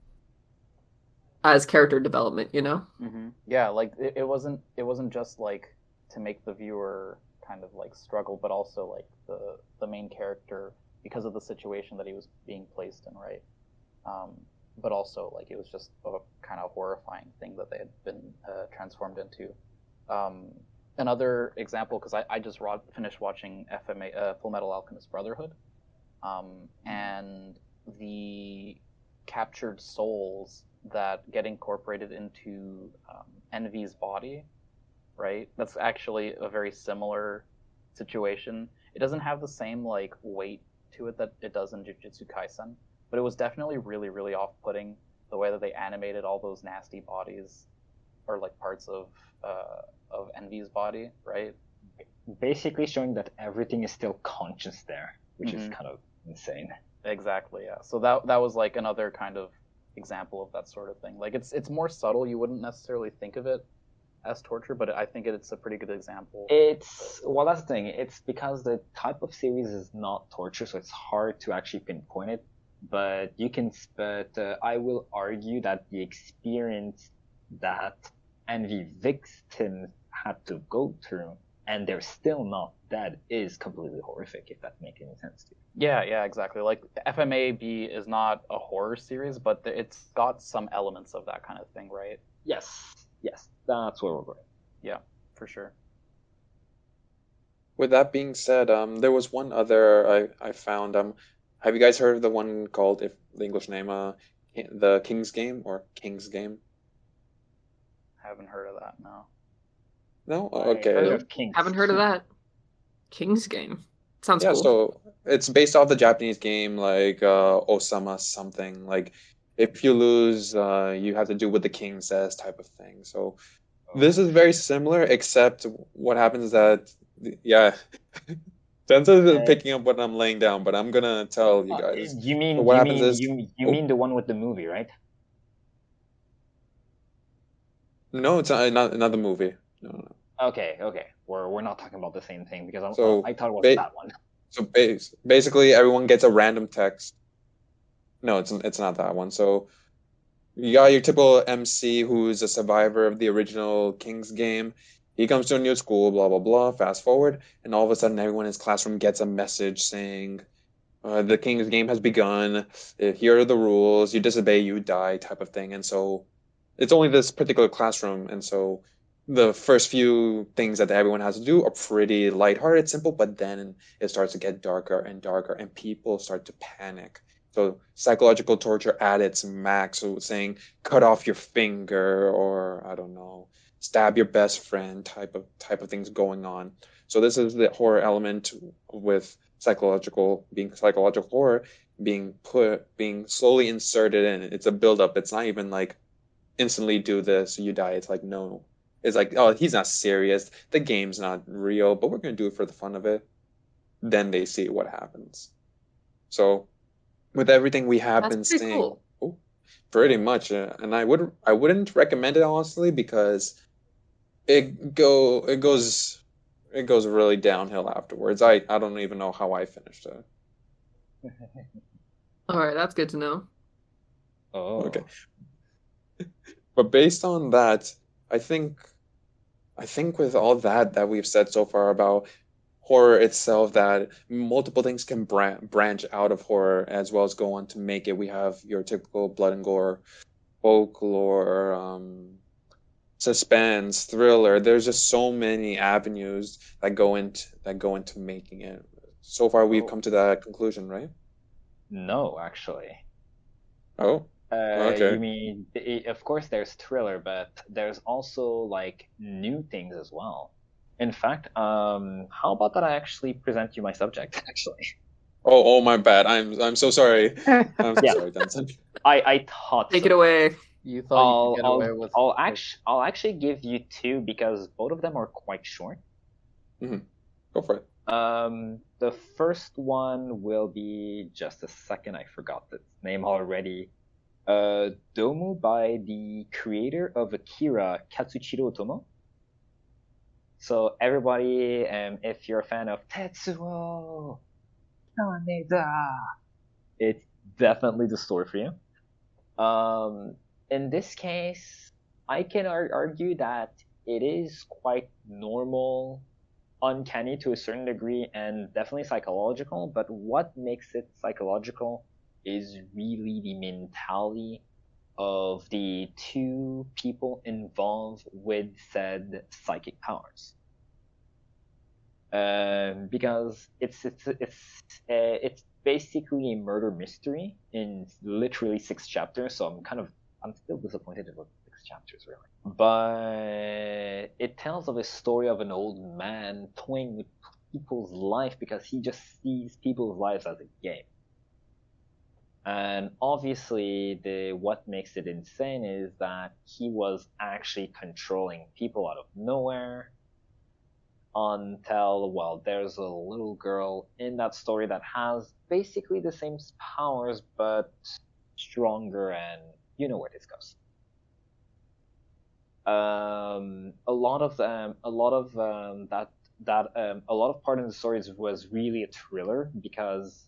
as character development. You know? Mm-hmm. Yeah, like it, it wasn't it wasn't just like to make the viewer kind of like struggle, but also like the the main character, because of the situation that he was being placed in, right? Um, but also like it was just a kind of horrifying thing that they had been uh, transformed into. Um, another example, because I, I just rod- finished watching F M A, uh, Full Metal Alchemist Brotherhood, um, and the captured souls that get incorporated into um, Envy's body, right? That's actually a very similar situation. It doesn't have the same like weight to it that it does in Jujutsu Kaisen, but it was definitely really, really off-putting the way that they animated all those nasty bodies, or like parts of uh, of Envy's body, right? Basically showing that everything is still conscious there, which mm-hmm. is kind of insane. Exactly, yeah. So that that was like another kind of example of that sort of thing. Like it's it's more subtle. You wouldn't necessarily think of it as torture, but I think it's a pretty good example. It's, well, that's the thing. It's because the type of series is not torture, so it's hard to actually pinpoint it. But you can, but uh, I will argue that the experience that Envy victims had to go through, and they're still not dead, is completely horrific, if that makes any sense to you. Yeah, yeah, exactly. Like, F M A B is not a horror series, but it's got some elements of that kind of thing, right? Yes, yes, that's where we're going. Yeah, for sure. With that being said, um, there was one other I, I found. Um, have you guys heard of the one called, if the English name, uh, the King's Game, or King's Game? I haven't heard of that, no. No? Oh, okay. Heard of King's. Haven't heard of that. King's Game. Sounds yeah, cool. Yeah, so it's based off the Japanese game, like uh, Osama something. Like, if you lose, uh, you have to do what the king says type of thing. So oh. This is very similar, except what happens is that, yeah, Senza is picking up what I'm laying down, but I'm going to tell you guys. Uh, you mean, what you, happens mean is, you, you mean the one with the movie, right? No, it's not, not another movie. No, no. Okay, okay. We're we're not talking about the same thing because I'm, so, I thought it was ba- that one. So base, basically, everyone gets a random text. No, it's it's not that one. So you got your typical M C who's a survivor of the original King's Game. He comes to a new school, blah, blah, blah. Fast forward, and all of a sudden, everyone in his classroom gets a message saying, uh, the King's Game has begun. Here are the rules. You disobey, you die type of thing. And so it's only this particular classroom, and so the first few things that everyone has to do are pretty lighthearted, simple, but then it starts to get darker and darker, and people start to panic. So psychological torture at its max, so saying, cut off your finger, or, I don't know, stab your best friend type of type of things going on. So this is the horror element with psychological, being psychological horror, being put, being slowly inserted in. It's a buildup. It's not even like, instantly do this, you die. It's like, no. It's like, oh, he's not serious. The game's not real, but we're going to do it for the fun of it. Then they see what happens. So with everything we have That's been seeing, cool. oh, pretty much. Uh, and I, would, I wouldn't recommend it, honestly, because it go it goes it goes really downhill afterwards. I, I don't even know how I finished it. All right, that's good to know. Oh, okay. But based on that, I think I think with all that that we've said so far about horror itself, that multiple things can bra- branch out of horror as well as go on to make it. We have your typical blood and gore, folklore, um, suspense, thriller. There's just so many avenues that go into that go into making it. So far, we've oh. come to that conclusion, right? No, actually. Oh. Uh, okay. You mean, it, of course, there's thriller, but there's also like new things as well. In fact, um, how about that I actually present you my subject? Actually. Oh, oh, my bad. I'm, I'm so sorry. I'm so yeah. sorry, Denson. I, I thought. Take so. it away. You thought I'll, you could get I'll, away with. I'll actually, I'll actually give you two because both of them are quite short. Mm-hmm. Go for it. Um, the first one will be just a second. I forgot its name already. Uh, Domu by the creator of Akira, Katsuchiro Otomo. So everybody, um, if you're a fan of Tetsuo, it's definitely the story for you. Um, in this case, I can ar- argue that it is quite normal, uncanny to a certain degree, and definitely psychological. But what makes it psychological is really the mentality of the two people involved with said psychic powers. Um, because it's it's it's uh, it's basically a murder mystery in literally six chapters. So I'm kind of I'm still disappointed about six chapters really. But it tells of a story of an old man toying with people's life because he just sees people's lives as a game. And obviously, the what makes it insane is that he was actually controlling people out of nowhere until, well, there's a little girl in that story that has basically the same powers, but stronger, and you know where this goes. Um, a lot of um, a lot of um, that that um, a lot of part in the stories was really a thriller because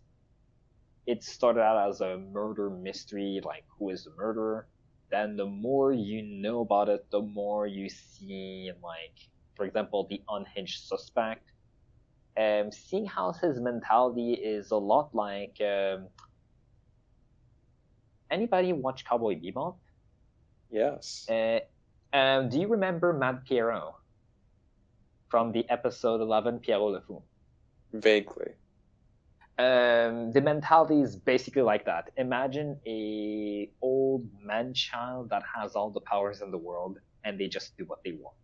it started out as a murder mystery, like who is the murderer. Then the more you know about it, the more you see, like, for example, the unhinged suspect. Um, seeing how his mentality is a lot like um, anybody watch Cowboy Bebop? Yes. Uh, um, do you remember Mad Pierrot from the episode eleven Pierrot Le Fou? Vaguely. Um, the mentality is basically like that. Imagine a old man-child that has all the powers in the world, and they just do what they want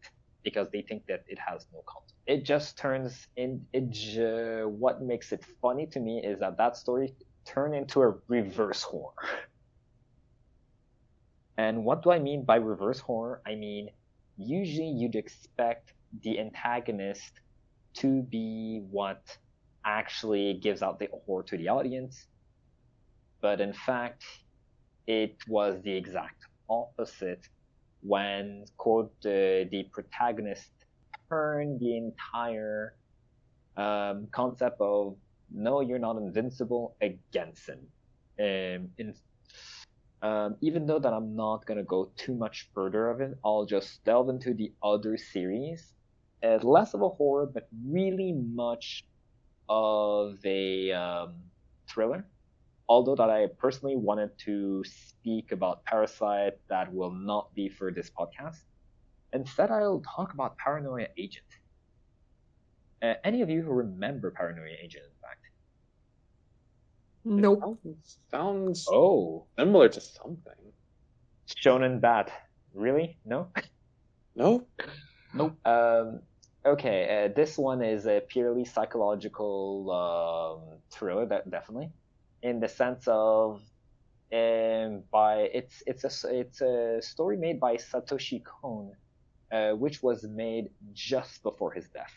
because they think that it has no consequence. It just turns in. It uh, what makes it funny to me is that that story turned into a reverse horror. And what do I mean by reverse horror? I mean, usually you'd expect the antagonist to be what actually gives out the horror to the audience, but in fact it was the exact opposite when, quote, uh, the protagonist turned the entire um, concept of no, you're not invincible against him. Um, in, um, even though that I'm not going to go too much further of it, I'll just delve into the other series. Uh, less of a horror, but really much of a um, thriller, although that I personally wanted to speak about Parasite, that will not be for this podcast. Instead, I'll talk about Paranoia Agent. Uh, any of you who remember Paranoia Agent, in fact? Nope. It sounds oh. similar to something. Shonen Bat. Really? No? No? Nope. Um, Okay, uh, this one is a purely psychological um, thriller, de- definitely, in the sense of, um, by it's it's a it's a story made by Satoshi Kon, uh, which was made just before his death.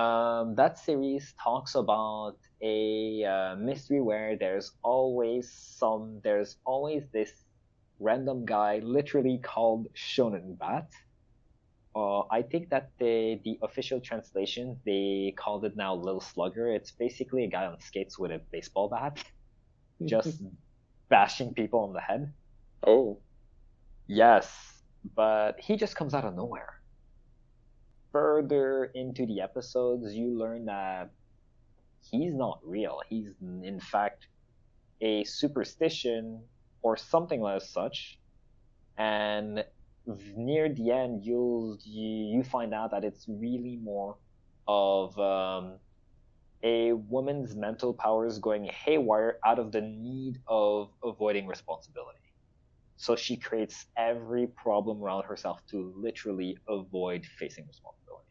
Um, that series talks about a uh, mystery where there's always some there's always this random guy, literally called Shonen Bat. Uh, I think that the the official translation, they called it now Little Slugger. It's basically a guy on skates with a baseball bat, just bashing people on the head. Oh. Yes, but he just comes out of nowhere. Further into the episodes, you learn that he's not real. He's, in fact, a superstition or something like such, and near the end, you'll you, you find out that it's really more of um, a woman's mental powers going haywire out of the need of avoiding responsibility. So she creates every problem around herself to literally avoid facing responsibility.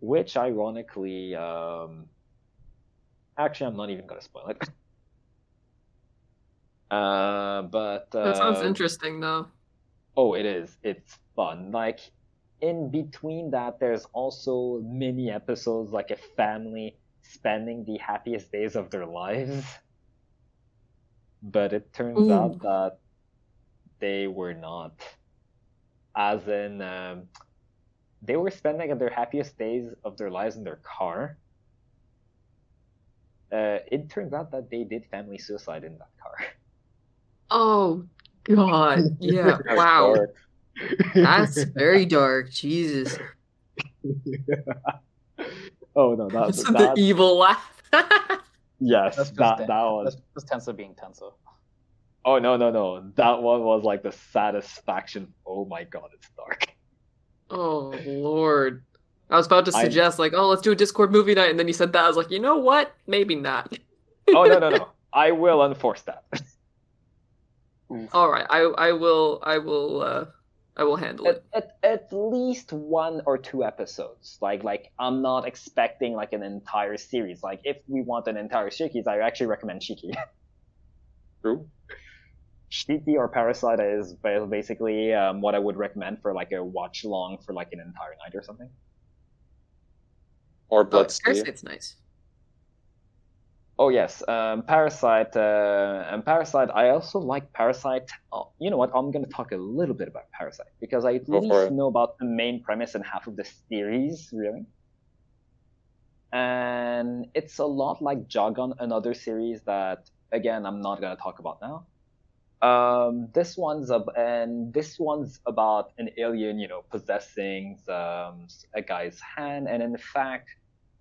Which, ironically, um, actually, I'm not even going to spoil it. Uh, but uh, that sounds interesting, though. Oh, it is. It's fun. Like, in between that, there's also mini episodes, like a family spending the happiest days of their lives. But it turns Ooh. out that they were not. As in, um, they were spending their happiest days of their lives in their car. Uh, it turns out that they did family suicide in that car. Oh, God. Yeah, wow. Dark. That's very dark. Jesus. Oh, no. That, that's that... the evil laugh. Yes, that's that, that one. That's just Tenso being Tenso. Oh, no, no, no. That one was like the satisfaction. Oh, my God, it's dark. Oh, Lord. I was about to suggest, I... like, oh, let's do a Discord movie night, and then you said that. I was like, you know what? Maybe not. Oh, no, no, no. I will enforce that. All right. I, I will, I will, uh, I will handle at, it. At, at least one or two episodes. Like, like I'm not expecting, like, an entire series. Like, if we want an entire Shiki, I actually recommend Shiki. True. Shiki or Parasite is basically um, what I would recommend for, like, a watch-long for, like, an entire night or something. Or Blood oh, Steel. Parasite's nice. Oh, yes. Um, Parasite. Uh, and Parasite, I also like Parasite. Oh, you know what? I'm going to talk a little bit about Parasite, because I at Go least know about the main premise and half of the series, really. And it's a lot like Ju-on, another series that, again, I'm not going to talk about now. Um, this one's ab- and this one's about an alien, you know, possessing um, a guy's hand, and in fact,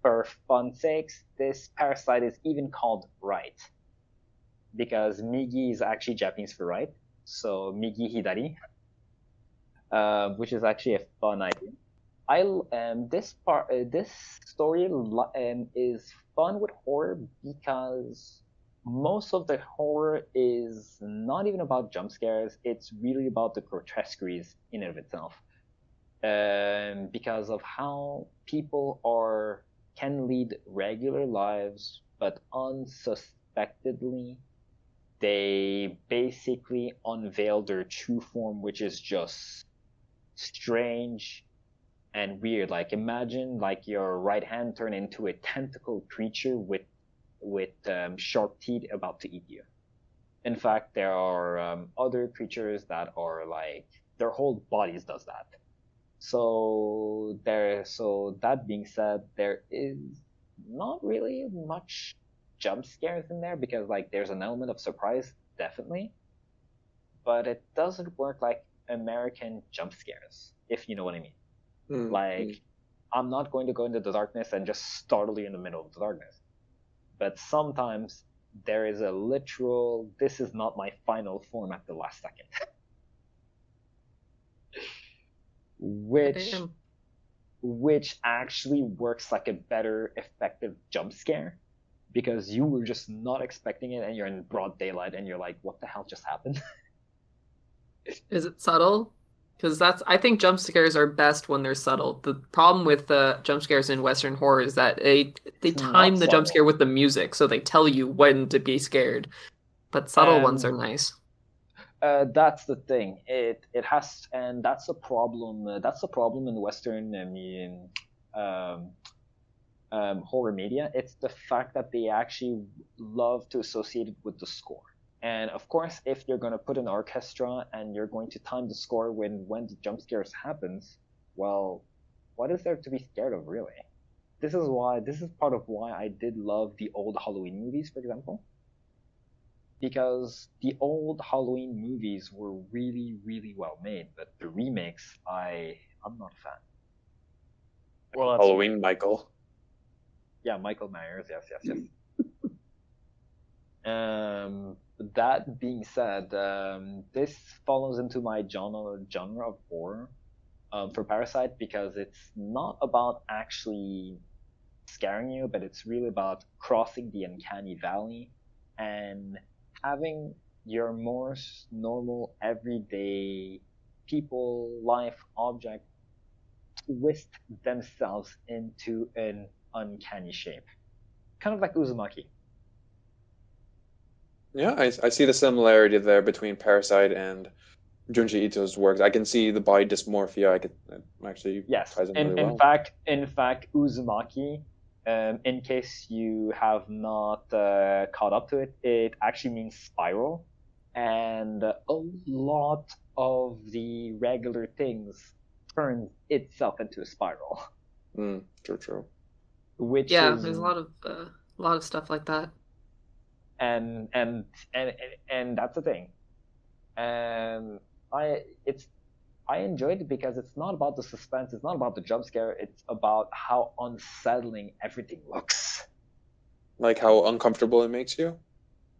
for fun's sakes, this Parasite is even called Right, because Migi is actually Japanese for right, so Migi Hidari, uh, which is actually a fun idea. I um this part uh, this story um, is fun with horror because most of the horror is not even about jump scares. It's really about the grotesqueries in and of itself, um, because of how people are can lead regular lives, but unsuspectedly, they basically unveil their true form, which is just strange and weird. Like, imagine like your right hand turn into a tentacle creature with with um, sharp teeth about to eat you. In fact, there are um, other creatures that are like, their whole bodies does that. So there. So that being said, there is not really much jump scares in there, because like there's an element of surprise, definitely. But it doesn't work like American jump scares, if you know what I mean. Mm-hmm. Like, I'm not going to go into the darkness and just startle you in the middle of the darkness. But sometimes there is a literal, this is not my final form at the last second. which Damn. which actually works like a better effective jump scare, because you were just not expecting it and you're in broad daylight and you're like, what the hell just happened? Is it subtle? Because that's, I think jump scares are best when they're subtle. The problem with the jump scares in Western horror is that they they it's time the subtle. jump scare with the music, so they tell you when to be scared. But subtle um, ones are nice. Uh, that's the thing. It it has, and that's a problem. Uh, that's a problem in Western I mean, um, um, horror media. It's the fact that they actually love to associate it with the score. And of course, if you're going to put an orchestra and you're going to time the score when, when the jump scares happens, well, what is there to be scared of, really? This is why, this is part of why I did love the old Halloween movies, for example. Because the old Halloween movies were really, really well made, but the remakes, I, I'm not a fan. Well, that's... Halloween, Michael. Yeah, Michael Myers, yes, yes, yes. um... That being said, um, this follows into my genre, genre of horror um, for Parasite, because it's not about actually scaring you, but it's really about crossing the uncanny valley and having your most normal, everyday people, life, object twist themselves into an uncanny shape. Kind of like Uzumaki. Yeah, I, I see the similarity there between Parasite and Junji Ito's works. I can see the body dysmorphia. I could actually yes. ties in really well. In fact, in fact, Uzumaki, um, in case you have not uh, caught up to it, it actually means spiral, and a lot of the regular things turns itself into a spiral. Mm, true, true. Which yeah, is... there's a lot of a uh, lot of stuff like that. And and and and that's the thing. And I it's I enjoyed it because it's not about the suspense, it's not about the jump scare, it's about how unsettling everything looks. Like how uncomfortable it makes you?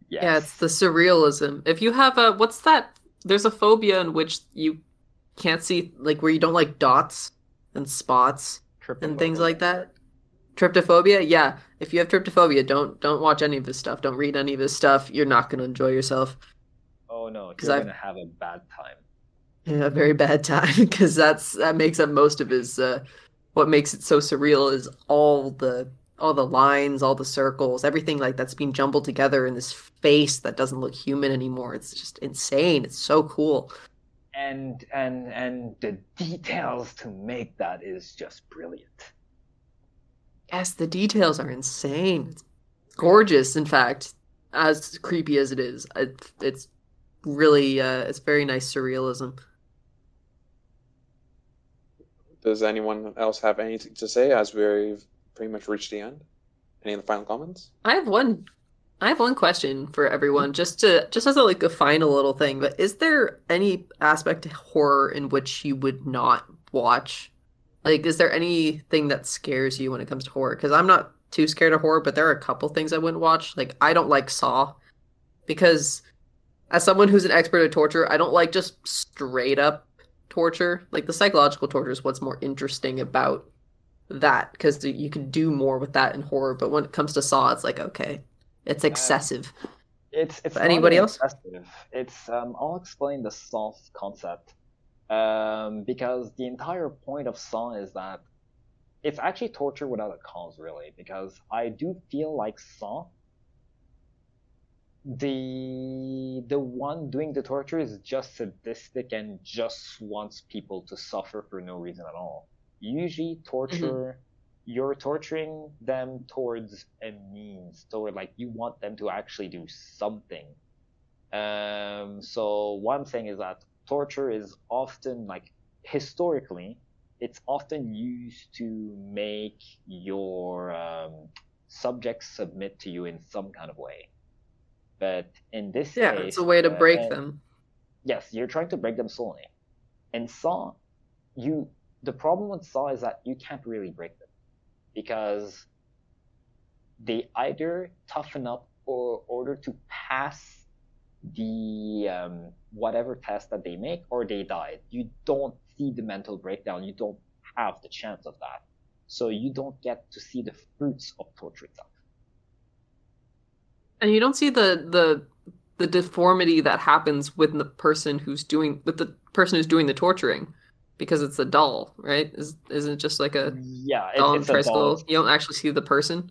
Yes. Yeah, it's the surrealism. If you have a what's that? There's a phobia in which you can't see, like where you don't like dots and spots and things like that. Tryptophobia? Yeah. If you have tryptophobia, don't don't watch any of his stuff. Don't read any of his stuff. You're not going to enjoy yourself. Oh no, you're going to have a bad time. Yeah, a very bad time, because that's that makes up most of his. Uh, what makes it so surreal is all the all the lines, all the circles, everything like that's being jumbled together in this face that doesn't look human anymore. It's just insane. It's so cool. And and and the details to make that is just brilliant. Yes, the details are insane. It's gorgeous, in fact, as creepy as it is. It, it's really, uh, it's very nice surrealism. Does anyone else have anything to say as we've pretty much reached the end? Any of the final comments? I have one. I have one question for everyone, just to just as a, like a final little thing. But is there any aspect of horror in which you would not watch? Like, is there anything that scares you when it comes to horror? Because I'm not too scared of horror, but there are a couple things I wouldn't watch. Like, I don't like Saw, because as someone who's an expert at torture, I don't like just straight up torture. Like, the psychological torture is what's more interesting about that, because you can do more with that in horror. But when it comes to Saw, it's like, okay, it's excessive. Uh, it's it's anybody else? Excessive. It's um, I'll explain the Saw concept. Um, because the entire point of Saw is that it's actually torture without a cause, really, because I do feel like Saw, the the one doing the torture is just sadistic and just wants people to suffer for no reason at all. Usually torture, you're torturing them towards a means, toward like you want them to actually do something. Um, so one thing is that torture is often, like, historically, it's often used to make your um, subjects submit to you in some kind of way. But in this yeah, case... Yeah, it's a way to uh, break and, them. Yes, you're trying to break them slowly. And Saw, you, the problem with Saw is that you can't really break them, because they either toughen up or order to pass the um, whatever test that they make, or they die. You don't see the mental breakdown. You don't have the chance of that. So you don't get to see the fruits of torture itself. And you don't see the the the deformity that happens with the person who's doing with the person who's doing the torturing, because it's a doll, right? Is isn't it just like a yeah, it, doll it's a doll. You don't actually see the person.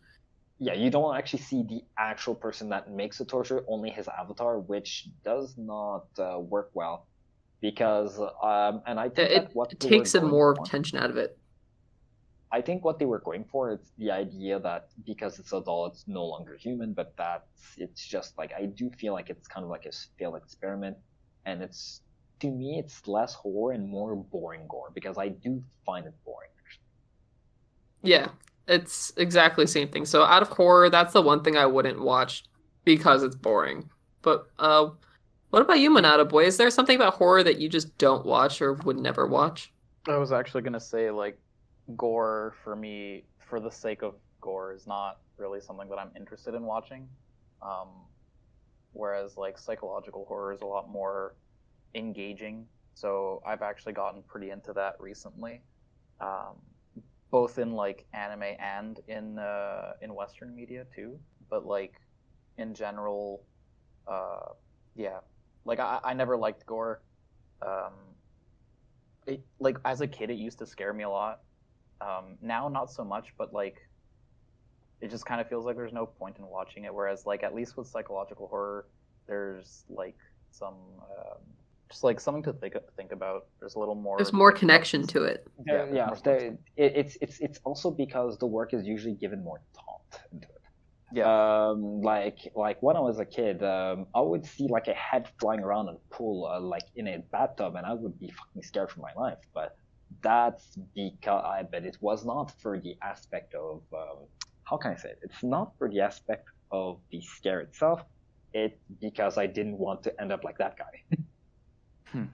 Yeah, you don't actually see the actual person that makes the torture, only his avatar, which does not uh, work well, because um, and I think it, that what it takes some more for, tension out of it. I think what they were going for is the idea that because it's a doll, it's no longer human, but that it's just like I do feel like it's kind of like a failed experiment, and it's to me it's less horror and more boring gore, because I do find it boring. Yeah. It's exactly the same thing. So out of horror, that's the one thing I wouldn't watch because it's boring. But uh, what about you, Monada Boy? Is there something about horror that you just don't watch or would never watch? I was actually going to say, like, gore for me, for the sake of gore, is not really something that I'm interested in watching. Um, whereas, like, psychological horror is a lot more engaging. So I've actually gotten pretty into that recently. Um Both in, like, anime and in uh, in Western media, too. But, like, in general, uh, yeah, like I, I never liked gore. Um, it, like as a kid, it used to scare me a lot. Um, now, not so much, but like it just kind of feels like there's no point in watching it. Whereas, like at least with psychological horror, there's like some um, just like something to think think about. There's a little more. There's more connection to it. Yeah, yeah. yeah there, it, it's it's it's also because the work is usually given more thought into it. Yeah. Um, like like when I was a kid, um, I would see like a head flying around in a pool, uh, like in a bathtub, and I would be fucking scared for my life. But that's because I bet it was not for the aspect of um, how can I say it? It's not for the aspect of the scare itself. It because I didn't want to end up like that guy. hmm.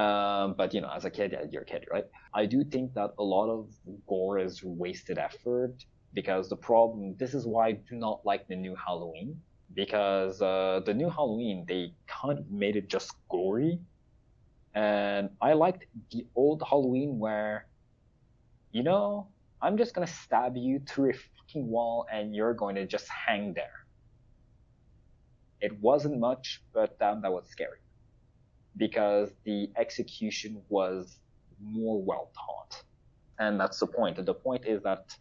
um, but you know, as a kid, you're a kid, right? I do think that a lot of gore is wasted effort. Because the problem, this is why I do not like the new Halloween. Because uh, the new Halloween, they kind of made it just gory. And I liked the old Halloween where, you know, I'm just going to stab you through a fucking wall and you're going to just hang there. It wasn't much, but um, that was scary. Because the execution was more well taught. And that's the point. The point is that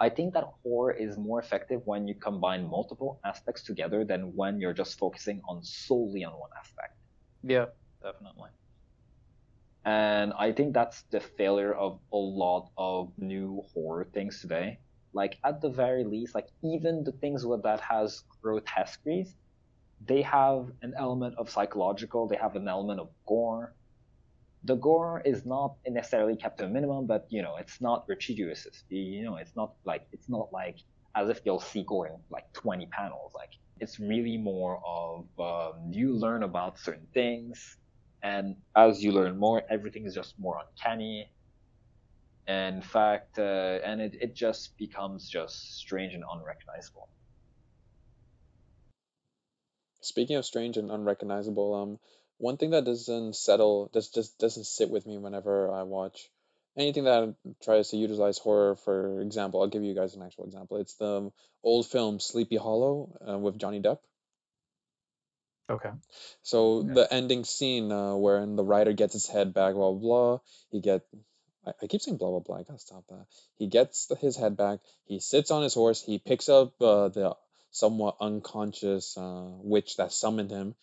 I think that horror is more effective when you combine multiple aspects together than when you're just focusing on solely on one aspect. Yeah, definitely. And I think that's the failure of a lot of new horror things today. Like, at the very least, like, even the things that has grotesqueries, they have an element of psychological, they have an element of gore. The gore is not necessarily kept to a minimum, but, you know, it's not gratuitous. You know, it's not like, it's not like as if you'll see gore in, like, twenty panels. Like, it's really more of um, you learn about certain things, and as you learn more, everything is just more uncanny. And in fact, uh, and it, it just becomes just strange and unrecognizable. Speaking of strange and unrecognizable, um... one thing that doesn't settle, just just doesn't sit with me whenever I watch anything that tries to utilize horror. For example, I'll give you guys an actual example. It's the old film Sleepy Hollow uh, with Johnny Depp. Okay. So okay. The ending scene uh, wherein the writer gets his head back, blah, blah, blah. He get, I, I keep saying blah, blah, blah. I gotta stop that. He gets his head back. He sits on his horse. He picks up uh, the somewhat unconscious uh, witch that summoned him.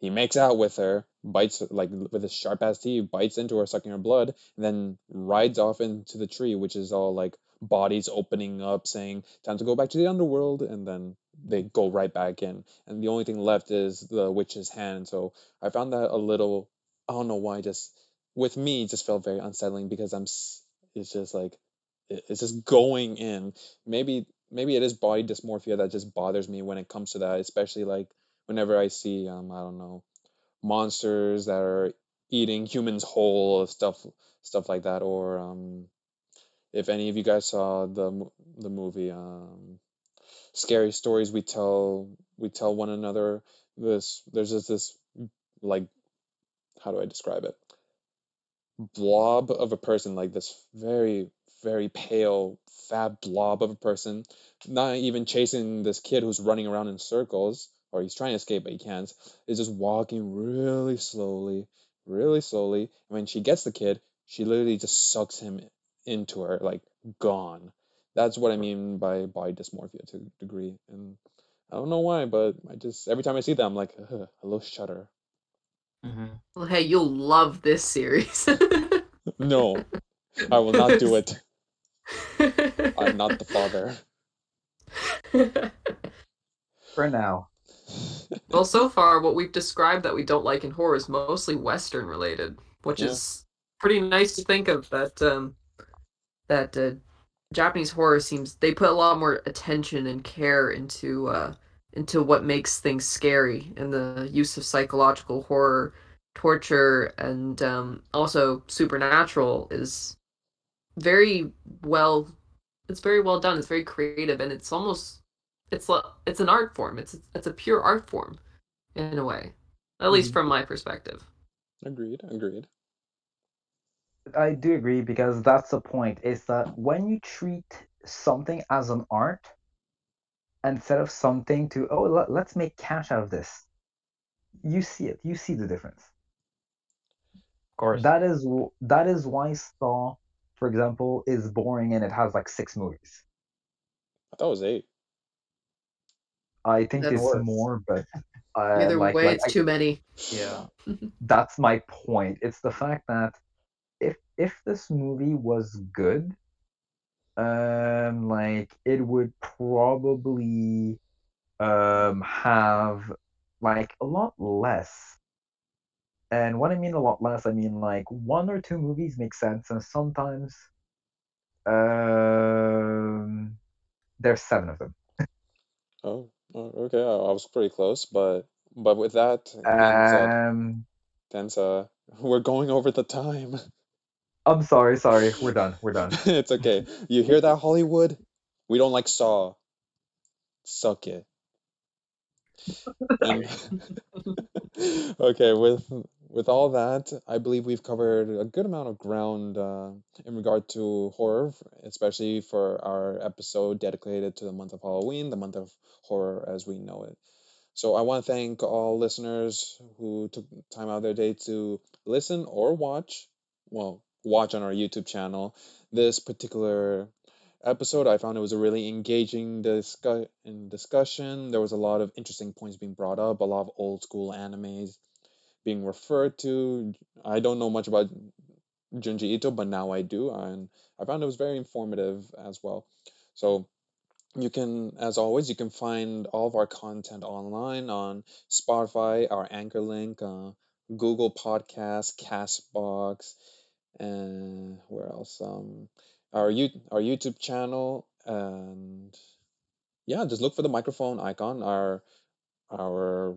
He makes out with her, bites, like, with his sharp-ass teeth, bites into her, sucking her blood, and then rides off into the tree, which is all, like, bodies opening up, saying, time to go back to the underworld, and then they go right back in. And the only thing left is the witch's hand, so I found that a little, I don't know why, just, with me, it just felt very unsettling, because I'm, it's just, like, it's just going in. Maybe, maybe it is body dysmorphia that just bothers me when it comes to that, especially, like, whenever I see, um, I don't know, monsters that are eating humans whole, stuff, stuff like that. Or um, if any of you guys saw the the movie, um, Scary Stories We Tell We Tell One Another. This there's just this like, how do I describe it? Blob of a person, like this very very pale fat blob of a person, not even chasing this kid who's running around in circles. Or he's trying to escape, but he can't, is just walking really slowly, really slowly. And when she gets the kid, she literally just sucks him into her, like, gone. That's what I mean by body dysmorphia to a degree. And I don't know why, but I just, every time I see that, I'm like, a little shudder. Mm-hmm. Well, hey, you'll love this series. No, I will not do it. I'm not the father. For now. Well, so far, what we've described that we don't like in horror is mostly Western-related, which yeah. is pretty nice to think of. That um, that uh, Japanese horror seems they put a lot more attention and care into uh, into what makes things scary, and the use of psychological horror, torture, and um, also supernatural is very well. It's very well done. It's very creative, and it's almost. It's it's an art form. It's it's a pure art form, in a way, at least from my perspective. Agreed. Agreed. I do agree, because that's the point. Is that when you treat something as an art, instead of something to, oh, let's make cash out of this. You see it. You see the difference. Of course. That is that is why Saw, for example, is boring and it has like six movies. I thought it was eight. I think that it's works. more, but... Uh, Either like, way, like, it's I, too many. Yeah. That's my point. It's the fact that if if this movie was good, um, like, it would probably um have, like, a lot less. And when I mean a lot less, I mean, like, one or two movies make sense, and sometimes um, there's seven of them. Oh, okay. I was pretty close, but but with that, um, Denza, we're going over the time. I'm sorry, sorry. We're done. We're done. It's okay. You hear that, Hollywood? We don't like Saw. Suck it. Okay. With with all that, I believe we've covered a good amount of ground uh, in regard to horror, especially for our episode dedicated to the month of Halloween, the month of horror as we know it. So I want to thank all listeners who took time out of their day to listen or watch, well, watch on our YouTube channel. This particular episode, I found it was a really engaging discuss- discussion. There was a lot of interesting points being brought up, a lot of old school animes being referred to. I don't know much about Junji Ito, but now I do, and I found it was very informative as well. So you can, as always, you can find all of our content online on Spotify, our anchor link, uh, Google Podcasts, Castbox, and where else? Um, our U- our YouTube channel, and yeah, just look for the microphone icon. Our our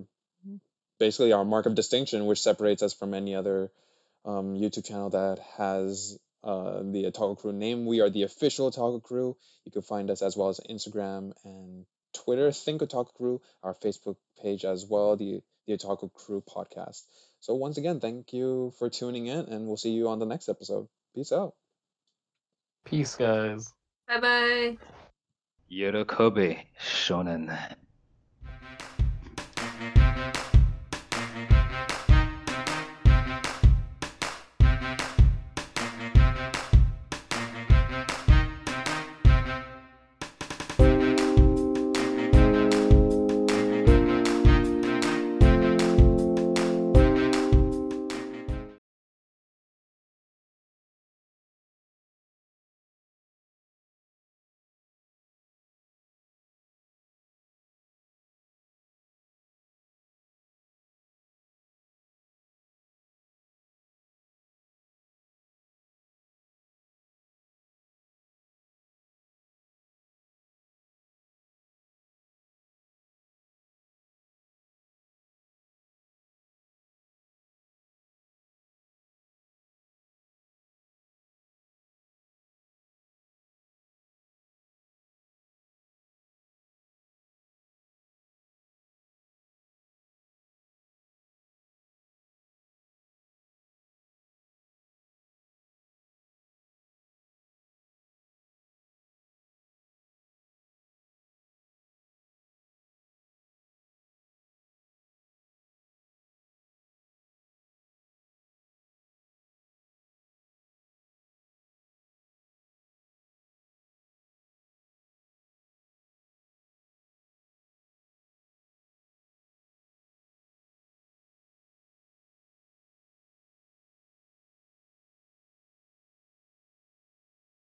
basically our mark of distinction, which separates us from any other um, YouTube channel that has uh, the Otaku Crew name. We are the official Otaku Crew. You can find us as well as Instagram and Twitter. Think Otaku Crew, our Facebook page as well, the, the Otaku Crew podcast. So once again, thank you for tuning in, and we'll see you on the next episode. Peace out. Peace, guys. Bye-bye. Yorokobe, Shonen.